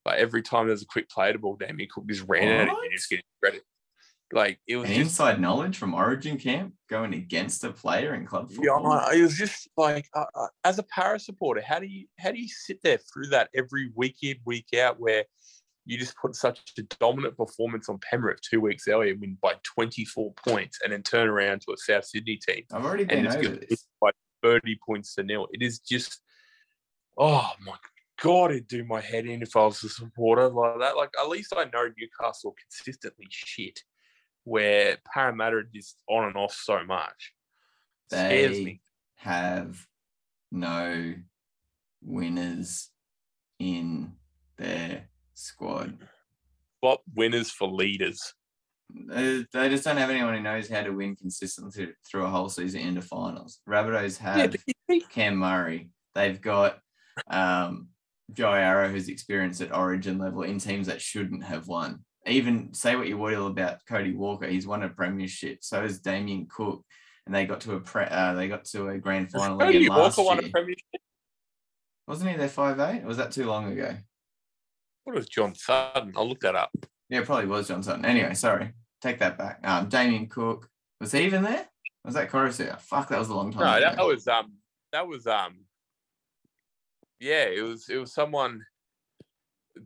Like, every time there's a quick play to ball, Damien Cook just ran at it and just getting credit. Like, it was inside knowledge from Origin camp going against a player in club football. Yeah, it was just like, as a Para supporter, how do you sit there through that every week in, week out, where you just put such a dominant performance on Penrith 2 weeks earlier, win by 24 points, and then turn around to a South Sydney team. I've already been over this. By 30 points to nil. It is just, oh my God, it'd do my head in if I was a supporter like that. Like, at least I know Newcastle consistently shit, where Parramatta is on and off so much. It scares me. Have no winners in their squad. What winners for leaders? They just don't have anyone who knows how to win consistently through a whole season into finals. Rabbitohs have Cam Murray. They've got Joey Arrow, who's experienced at Origin level in teams that shouldn't have won. Even say what you will about Cody Walker, he's won a premiership. So is Damien Cook, and they got to a grand final again last year. Cody Walker won a premiership. Wasn't he their 5'8"? Or was that too long ago? What was John Sutton? I'll look that up. Yeah, it probably was John Sutton. Anyway, sorry. Take that back. Damien Cook. Was he even there? Was that Coruscant? Fuck, that was a long time ago. No, it was someone,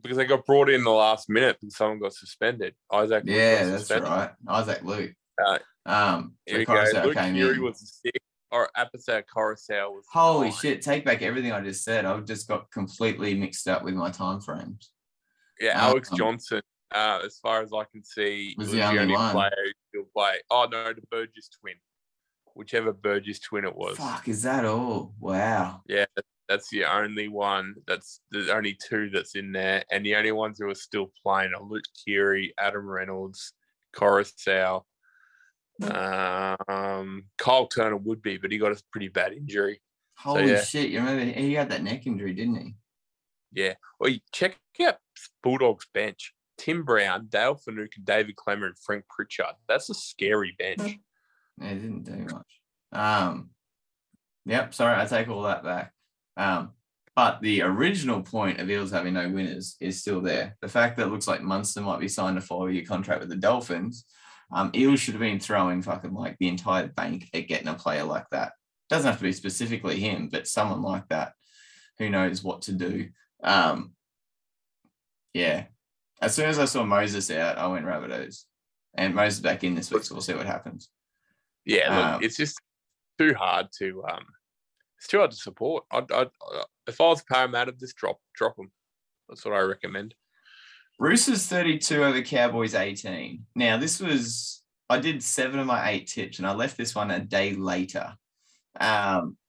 because they got brought in the last minute and someone got suspended. Isaac Luke. Yeah, that's suspended. Right. Isaac Luke. So Coruscant came in. Was sick. Or Apatow Coruscant was. Holy shit, take back everything I just said. I've just got completely mixed up with my time frames. Yeah, Alex Johnson, as far as I can see, was the only player who still play. Oh, no, the Burgess twin. Whichever Burgess twin it was. Fuck, is that all? Wow. Yeah, that's the only one. That's the only two that's in there. And the only ones who are still playing are Luke Keary, Adam Reynolds, Coruscant. Kyle Turner would be, but he got a pretty bad injury. Holy shit, you remember he had that neck injury, didn't he? Yeah. Well, check out Bulldogs bench. Tim Brown, Dale Finucane, and David Klemmer, and Frank Pritchard. That's a scary bench. Yeah, it didn't do much. Yep, sorry, I take all that back. But the original point of Eels having no winners is still there. The fact that it looks like Munster might be signed a 4-year contract with the Dolphins, Eels should have been throwing fucking like the entire bank at getting a player like that. Doesn't have to be specifically him, but someone like that who knows what to do. Yeah. As soon as I saw Moses out, I went Rabbitohs. And Moses back in this week, so we'll see what happens. Yeah, look, it's just too hard to support. I'd if I was Parramatta, just drop them. That's what I recommend. Roosters 32 over Cowboys 18. Now, this was, I did 7 of my 8 tips, and I left this one a day later. And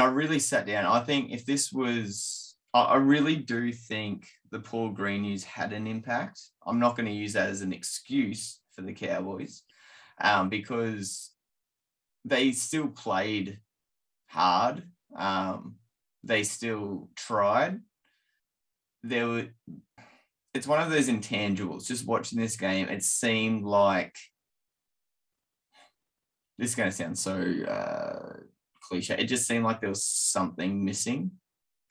I really sat down. I think if this was, I really do think the Paul Green news had an impact. I'm not going to use that as an excuse for the Cowboys because they still played hard. They still tried. It's one of those intangibles. Just watching this game, it seemed like, this is going to sound so cliche, it just seemed like there was something missing.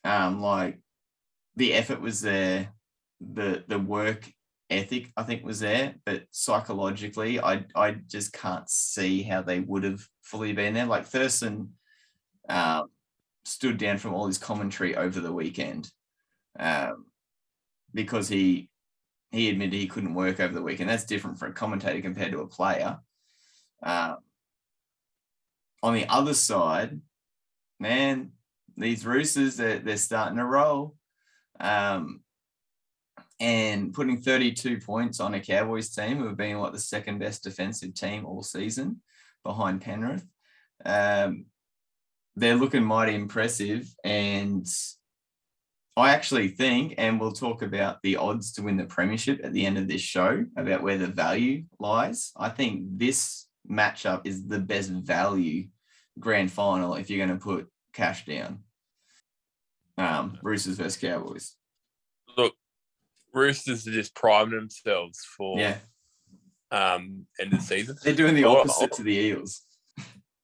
Like the effort was there, the work ethic I think was there, but psychologically I just can't see how they would have fully been there. Like Thurston stood down from all his commentary over the weekend because he admitted he couldn't work over the weekend. That's different for a commentator compared to a player. On the other side, man, these Roosters, they're starting to roll. And putting 32 points on a Cowboys team who have been, the second best defensive team all season behind Penrith. They're looking mighty impressive. And I actually think, and we'll talk about the odds to win the premiership at the end of this show, about where the value lies. I think this matchup is the best value grand final if you're going to put cash down. Roosters versus Cowboys. Look, Roosters are just priming themselves for end of season. They're doing the opposite to the Eels.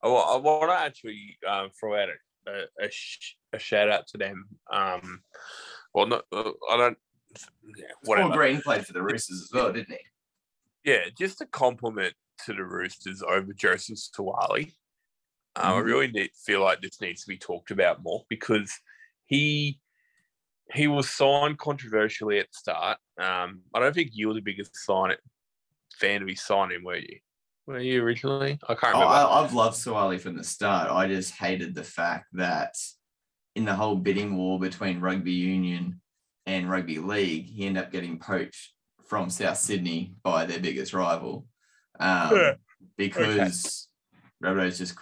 I want to actually throw out a shout out to them. Whatever. Paul Green played for the Roosters as well, didn't he? Yeah, just a compliment to the Roosters over Joseph Tuilagi. I really feel like this needs to be talked about more because he was signed controversially at the start. I don't think you were the biggest fan to be signing, were you? Were you originally? I can't remember. I've loved Suwali from the start. I just hated the fact that in the whole bidding war between rugby union and rugby league, he ended up getting poached from South Sydney by their biggest rival because Rabbitohs just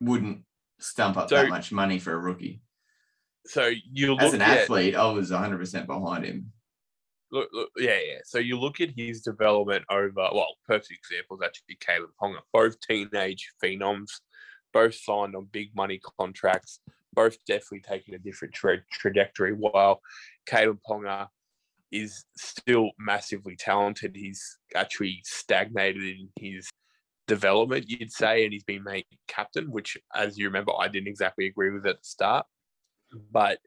wouldn't stump up that much money for a rookie. So you look as an athlete, I was 100% behind him. Look, yeah. So you look at his development over, perfect example is actually Kalyn Ponga. Both teenage phenoms, both signed on big money contracts, both definitely taking a different trajectory. While Kalyn Ponga is still massively talented, he's actually stagnated in his development, you'd say, and he's been made captain, which, as you remember, I didn't exactly agree with at the start, but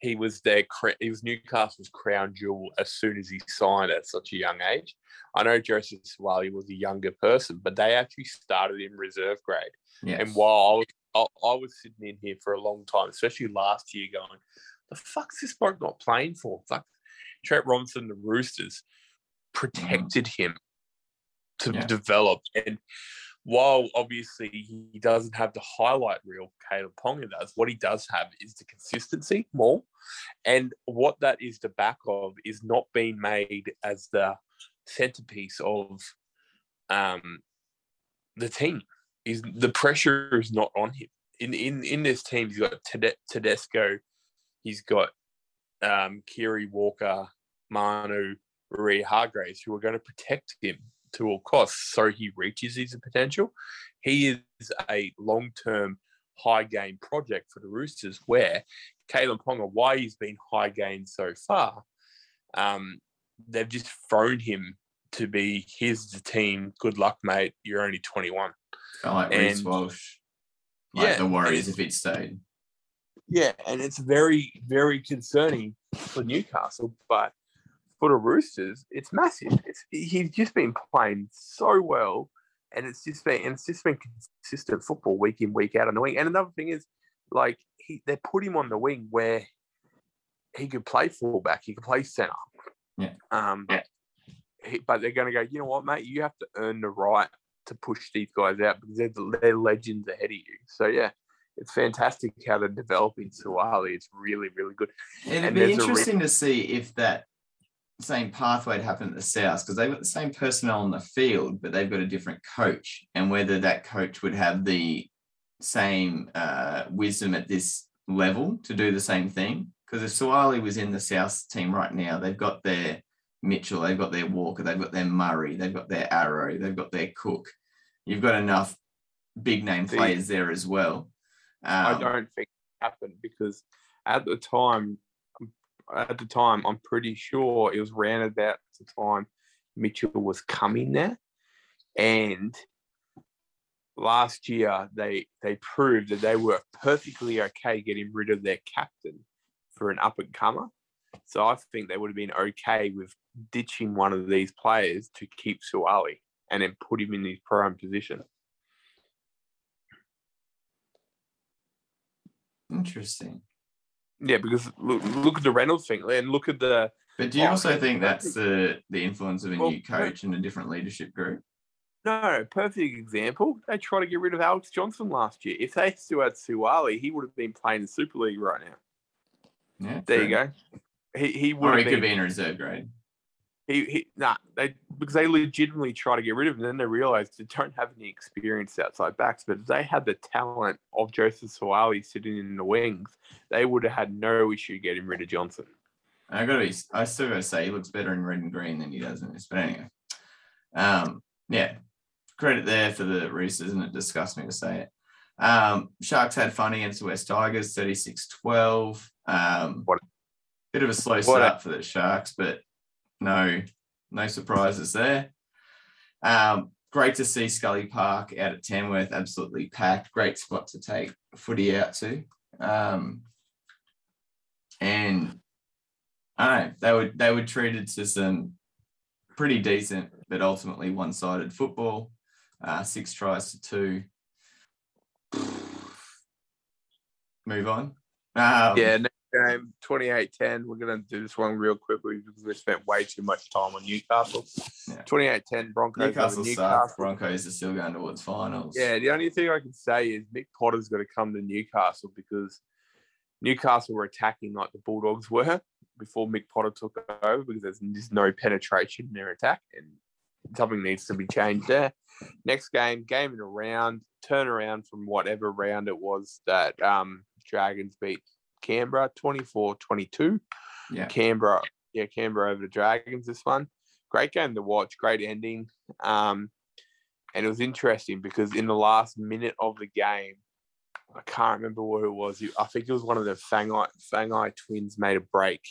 he was Newcastle's crown jewel as soon as he signed at such a young age. I know Joseph Suwali was a younger person, but they actually started in reserve grade. Yes. And while I was sitting in here for a long time, especially last year, going, the fuck's this bloke not playing for? Fuck. Trent Robinson, the Roosters, protected him to develop. And while obviously he doesn't have the highlight reel Kalyn Ponga does, what he does have is the consistency more. And what that is the back of is not being made as the centerpiece of the team. Is the pressure is not on him. In this team, he's got Tedesco, he's got Kiri Walker, Manu, Rhea Hargraves, who are going to protect him to all costs, so he reaches his potential. He is a long-term high-gain project for the Roosters, where Kalyn Ponga, why he's been high-gain so far, they've just thrown him to be, here's the team, good luck, mate, you're only 21. Like Reece Walsh, the Warriors if it stayed. Yeah, and it's very, very concerning for Newcastle, but for the Roosters, it's massive. He's just been playing so well, and it's just been consistent football week in, week out on the wing. And another thing is, they put him on the wing where he could play fullback, he could play centre. Yeah. But they're going to go, you know what, mate? You have to earn the right to push these guys out because they're legends ahead of you. So yeah, it's fantastic how they're developing Suwali. It's really, really good. It'd be interesting to see if that same pathway to happen at the South, because they've got the same personnel on the field, but they've got a different coach, and whether that coach would have the same wisdom at this level to do the same thing. Because if Suaalii was in the South team right now, they've got their Mitchell, they've got their Walker, they've got their Murray, they've got their Arrow, they've got their Cook. You've got enough big-name players there as well. I don't think it happened because at the time, I'm pretty sure it was round about the time Mitchell was coming there. And last year, they proved that they were perfectly okay getting rid of their captain for an up-and-comer. So I think they would have been okay with ditching one of these players to keep Suaalii and then put him in his prime position. Interesting. Yeah, because look at the Reynolds thing and look at the... But do you also think that's the influence of a new coach and a different leadership group? No, perfect example. They tried to get rid of Alex Johnson last year. If they still had Suaalii, he would have been playing the Super League right now. Yeah, there you go. He would. Or he could be in reserve grade. Because they legitimately try to get rid of him, and then they realised they don't have any experience outside backs. But if they had the talent of Joseph Suaalii sitting in the wings, they would have had no issue getting rid of Johnson. I still gotta say he looks better in red and green than he does in this. But anyway, yeah, credit there for the Roosters, and it disgusts me to say it. Sharks had fun against the West Tigers, 36-12. Bit of a slow start for the Sharks, but no surprises there. Great to see Scully Park out at Tamworth, absolutely packed. Great spot to take footy out to. And I don't know, they were treated to some pretty decent but ultimately one-sided football. 6-2. Move on. Yeah. No. Game 28-10. We're going to do this one real quickly because we spent way too much time on Newcastle. 28-10 Broncos. Newcastle. Broncos are still going towards finals. Yeah, the only thing I can say is Mick Potter's got to come to Newcastle because Newcastle were attacking like the Bulldogs were before Mick Potter took over because there's just no penetration in their attack and something needs to be changed there. Next game in a round, turnaround from whatever round it was that Dragons beat Canberra 24-22. Yeah. Canberra over the Dragons this one. Great game to watch, great ending. And it was interesting because in the last minute of the game, I can't remember who it was. I think it was one of the Fangai twins made a break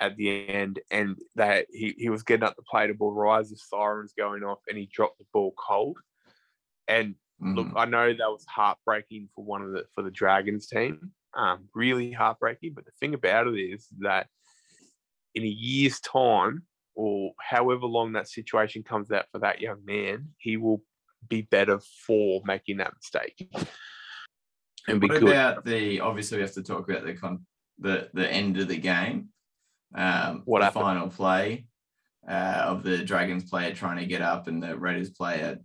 at the end and that he was getting up to play the ball, rise of sirens going off, and he dropped the ball cold. And look, I know that was heartbreaking for the Dragons team. Really heartbreaking. But the thing about it is that in a year's time or however long that situation comes out for that young man, he will be better for making that mistake. And what about obviously we have to talk about the end of the game. What the final play of the Dragons player trying to get up and the Raiders player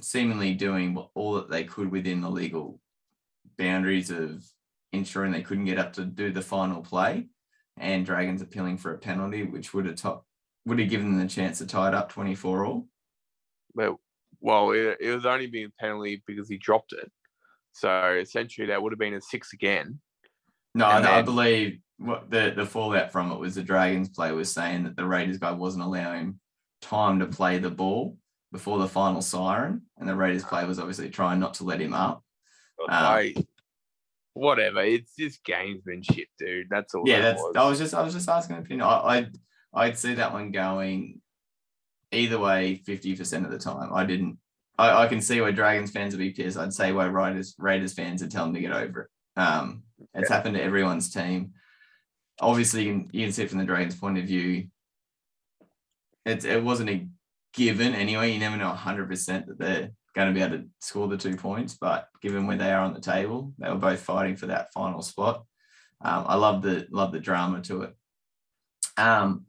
seemingly doing all that they could within the legal boundaries of ensuring they couldn't get up to do the final play, and Dragons appealing for a penalty, which would have given them the chance to tie it up 24-all. Well, it was only being a penalty because he dropped it. So essentially that would have been a 6 again. No, I believe what the fallout from it was the Dragons player was saying that the Raiders guy wasn't allowing time to play the ball before the final siren, and the Raiders player was obviously trying not to let him up. Whatever, it's just gamesmanship, dude. That's all. Yeah, I was just asking an opinion. I'd see that one going either way 50% of the time. I can see why Dragons fans would be pissed. I'd say why Raiders fans would tell them to get over it. It's happened to everyone's team. Obviously, you can see it from the Dragons' point of view. It wasn't a given anyway. You never know 100% that they're going to be able to score the 2 points, but given where they are on the table, they were both fighting for that final spot. I love the drama to it. Talk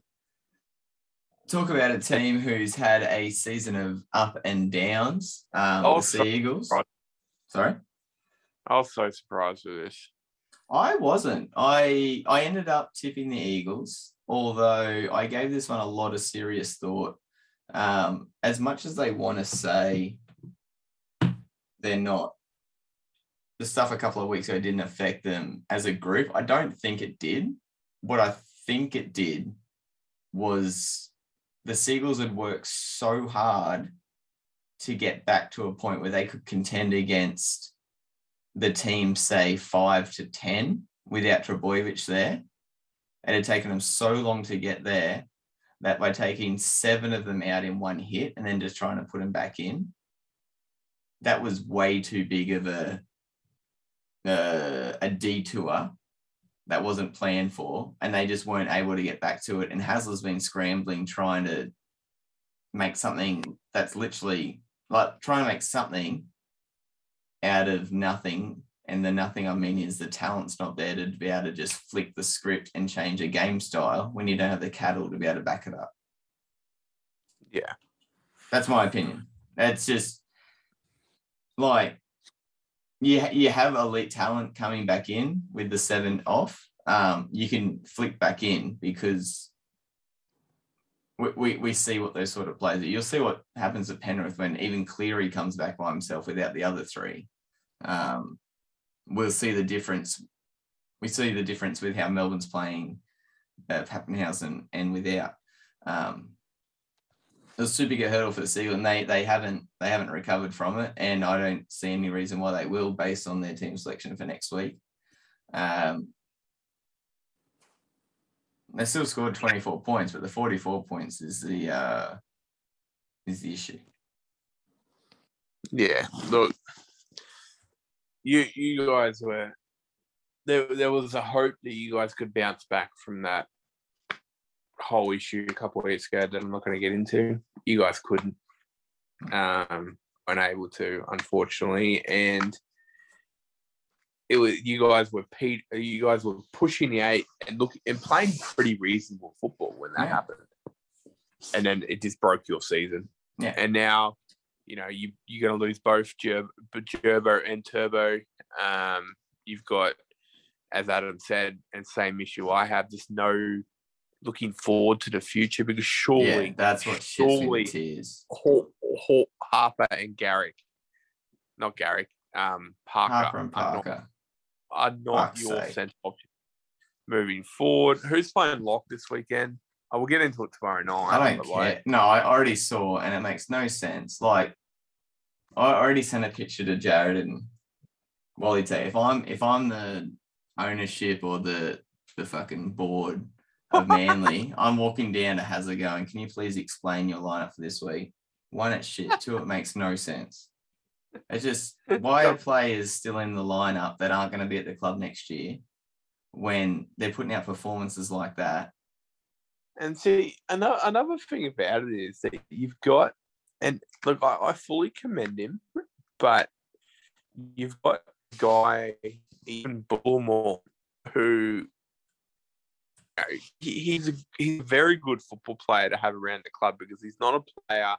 about a team who's had a season of up and downs. The Eagles. Surprised. Sorry? I was so surprised with this. I wasn't. I ended up tipping the Eagles, although I gave this one a lot of serious thought. As much as they want to say they're not the stuff a couple of weeks ago didn't affect them as a group. I don't think it did. What I think it did was the Seagulls had worked so hard to get back to a point where they could contend against the team, say 5 to 10, without Trbojevic there. It had taken them so long to get there that by taking 7 of them out in one hit and then just trying to put them back in, that was way too big of a detour that wasn't planned for, and they just weren't able to get back to it. And Hasler's been scrambling, trying to make something that's literally like trying to make something out of nothing. And the nothing I mean is the talent's not there to be able to just flick the script and change a game style when you don't have the cattle to be able to back it up. Yeah. That's my opinion. That's just like, you have elite talent coming back in with the 7 off. You can flick back in because we see what those sort of plays are. You'll see what happens at Penrith when even Cleary comes back by himself without the other 3. We'll see the difference. We see the difference with how Melbourne's playing Pappenhausen and without. It was too big a hurdle for the Seagulls, and they haven't recovered from it, and I don't see any reason why they will based on their team selection for next week. They still scored 24 points, but the 44 points is the issue. Yeah, look, you guys were there. There was a hope that you guys could bounce back from that whole issue a couple of weeks ago that I'm not going to get into. You guys couldn't, unable to, unfortunately, and it was you guys were pushing the 8 and playing pretty reasonable football when that happened, and then it just broke your season. Yeah, and now you know you're going to lose both Gerbo and Turbo. You've got, as Adam said, and same issue I have, just no looking forward to the future, because surely that's what is. Harper and Garrick, not Garrick, Parker are not your centre option moving forward. Who's playing lock this weekend? I will get into it tomorrow night. I don't care. I already saw, and it makes no sense. Like, I already sent a picture to Jared and Wally T. If I'm the ownership or the fucking board of Manly, I'm walking down to Hazard going, can you please explain your lineup for this week? 1, it's shit. 2, it makes no sense. It's just, why are players still in the lineup that aren't going to be at the club next year when they're putting out performances like that? And see, another thing about it is that you've got, and look, I fully commend him, but you've got a guy, even Bullmore, who he's a very good football player to have around the club, because he's not a player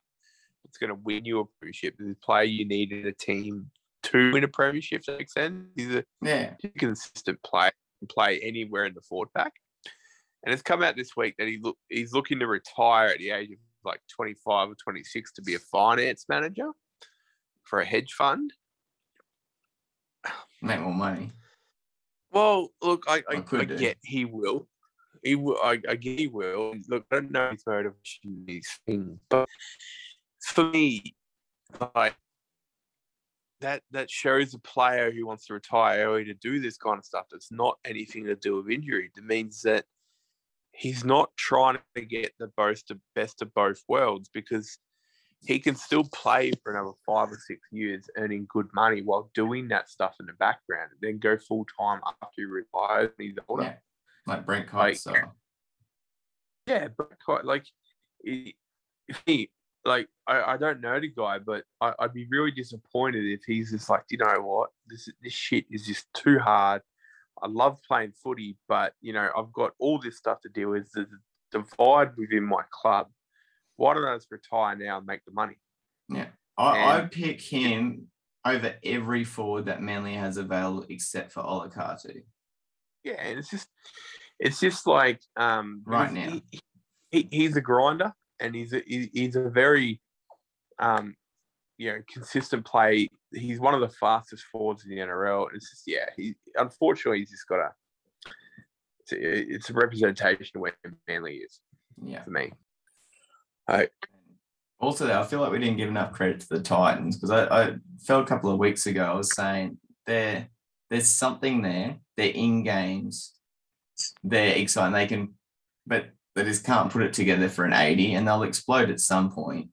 that's going to win you a premiership. He's a player you need in a team to win a premiership. If that makes sense. He's a consistent player, can play anywhere in the forward pack. And it's come out this week that he's looking to retire at the age of like 25 or 26 to be a finance manager for a hedge fund. Make more money. Well, look, I get he will. He will. I get he will. Look, I don't know his motivation, these things, but for me, like that shows a player who wants to retire early to do this kind of stuff. That's not anything to do with injury. It means that he's not trying to get the best of both worlds, because he can still play for another 5 or 6 years earning good money while doing that stuff in the background, and then go full-time after he retires and he's older. Yeah. Like Brent Kite. Yeah, Brent Kite. Like, I don't know the guy, but I'd be really disappointed if he's just like, you know what, this shit is just too hard. I love playing footy, but, you know, I've got all this stuff to deal with, the divide within my club. Why don't I just retire now and make the money? Yeah. I pick him over every forward that Manly has available except for Olakatu. Yeah, and it's just like right now. He's a grinder, and he's a very you know, consistent play. He's one of the fastest forwards in the NRL. It's just, yeah, he, unfortunately, he's just got a – it's a representation of where Manly is for me. Also, I feel like we didn't give enough credit to the Titans, because I felt a couple of weeks ago I was saying there's something there. They're in games. They're exciting. They can – but they just can't put it together for an 80, and they'll explode at some point.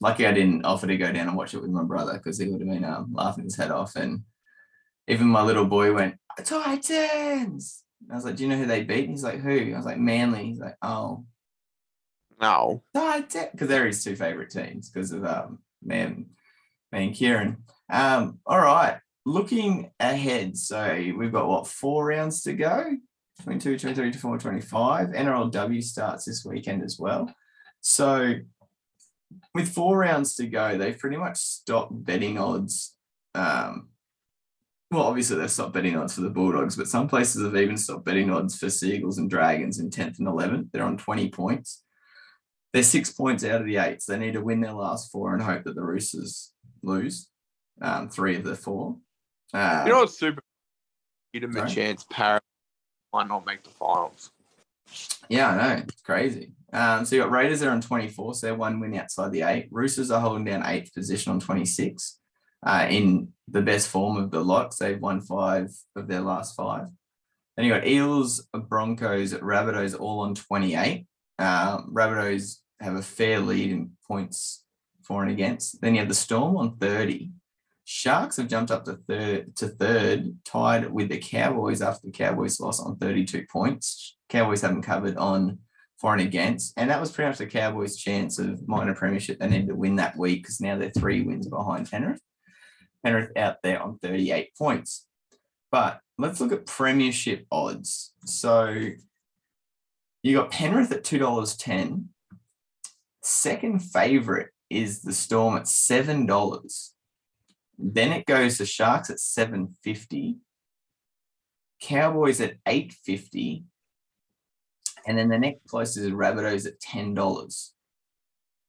Lucky I didn't offer to go down and watch it with my brother, because he would have been laughing his head off. And even my little boy went, Titans! And I was like, do you know who they beat? And he's like, who? I was like, Manly. He's like, oh. No. Titans. Because they're his two favourite teams because of me and Kieran. All right. Looking ahead. So we've got, what, 4 rounds to go? 22, 23, 24, 25. NRLW starts this weekend as well. So... with 4 rounds to go, they've pretty much stopped betting odds. Well, obviously, they've stopped betting odds for the Bulldogs, but some places have even stopped betting odds for Seagulls and Dragons in 10th and 11th. They're on 20 points. They're 6 points out of the 8, so they need to win their last 4 and hope that the Roosters lose 3 of the 4. You know what's super? Give them a chance. Parramatta might not make the finals. Yeah, I know. It's crazy. So you got Raiders there on 24, so they're 1 win outside the 8. Roosters are holding down 8th position on 26 in the best form of the lot. They've won 5 of their last 5. Then you got Eels, Broncos, Rabbitohs all on 28. Rabbitohs have a fair lead in points for and against. Then you have the Storm on 30. Sharks have jumped up to third, tied with the Cowboys after the Cowboys loss on 32 points. Cowboys haven't covered on for and against, and that was pretty much the Cowboys' chance of minor premiership. They needed to win that week because now they're 3 wins behind Penrith. Penrith out there on 38 points. But let's look at premiership odds. So you got Penrith at $2.10. Second favourite is the Storm at $7. Then it goes to Sharks at $7.50, Cowboys at $8.50, and then the next closest is Rabbitohs at $10.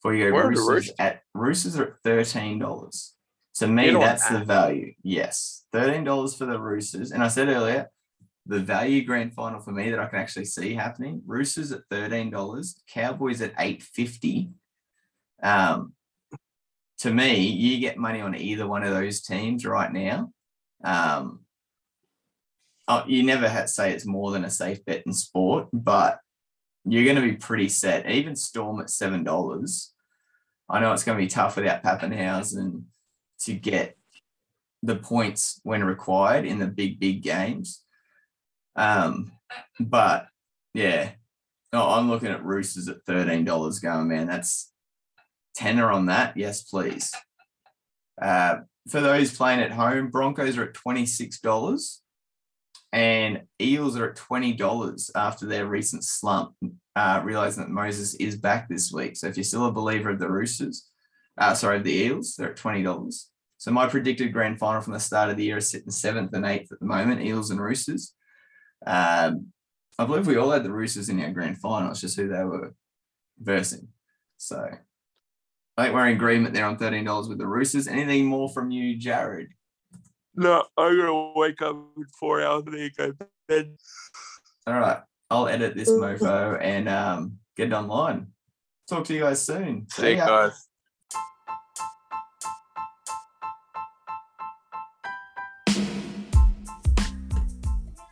For your Roosters at $13. To me, that's the value. Yes, $13 for the Roosters. And I said earlier, the value grand final for me that I can actually see happening: Roosters at $13, Cowboys at $8.50. To me, you get money on either one of those teams right now. You never have to say it's more than a safe bet in sport, but you're going to be pretty set. Even Storm at $7. I know it's going to be tough without Pappenhausen to get the points when required in the big games. But, yeah, I'm looking at Roosters at $13 going, man, that's tenner on that, yes, please. For those playing at home, Broncos are at $26 and Eels are at $20 after their recent slump, realizing that Moses is back this week. So if you're still a believer of the Roosters, of the Eels, they're at $20. So my predicted grand final from the start of the year is sitting 7th and 8th at the moment, Eels and Roosters. I believe we all had the Roosters in our grand final. It's just who they were versing. So I think we're in agreement there on $13 with the Roosters. Anything more from you, Jared? No, I'm going to wake up in 4 hours and then go to bed. All right. I'll edit this mofo and get it online. Talk to you guys soon. See you guys.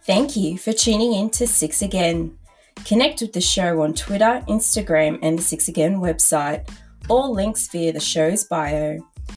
Thank you for tuning in to Six Again. Connect with the show on Twitter, Instagram, and the Six Again website. All links via the show's bio.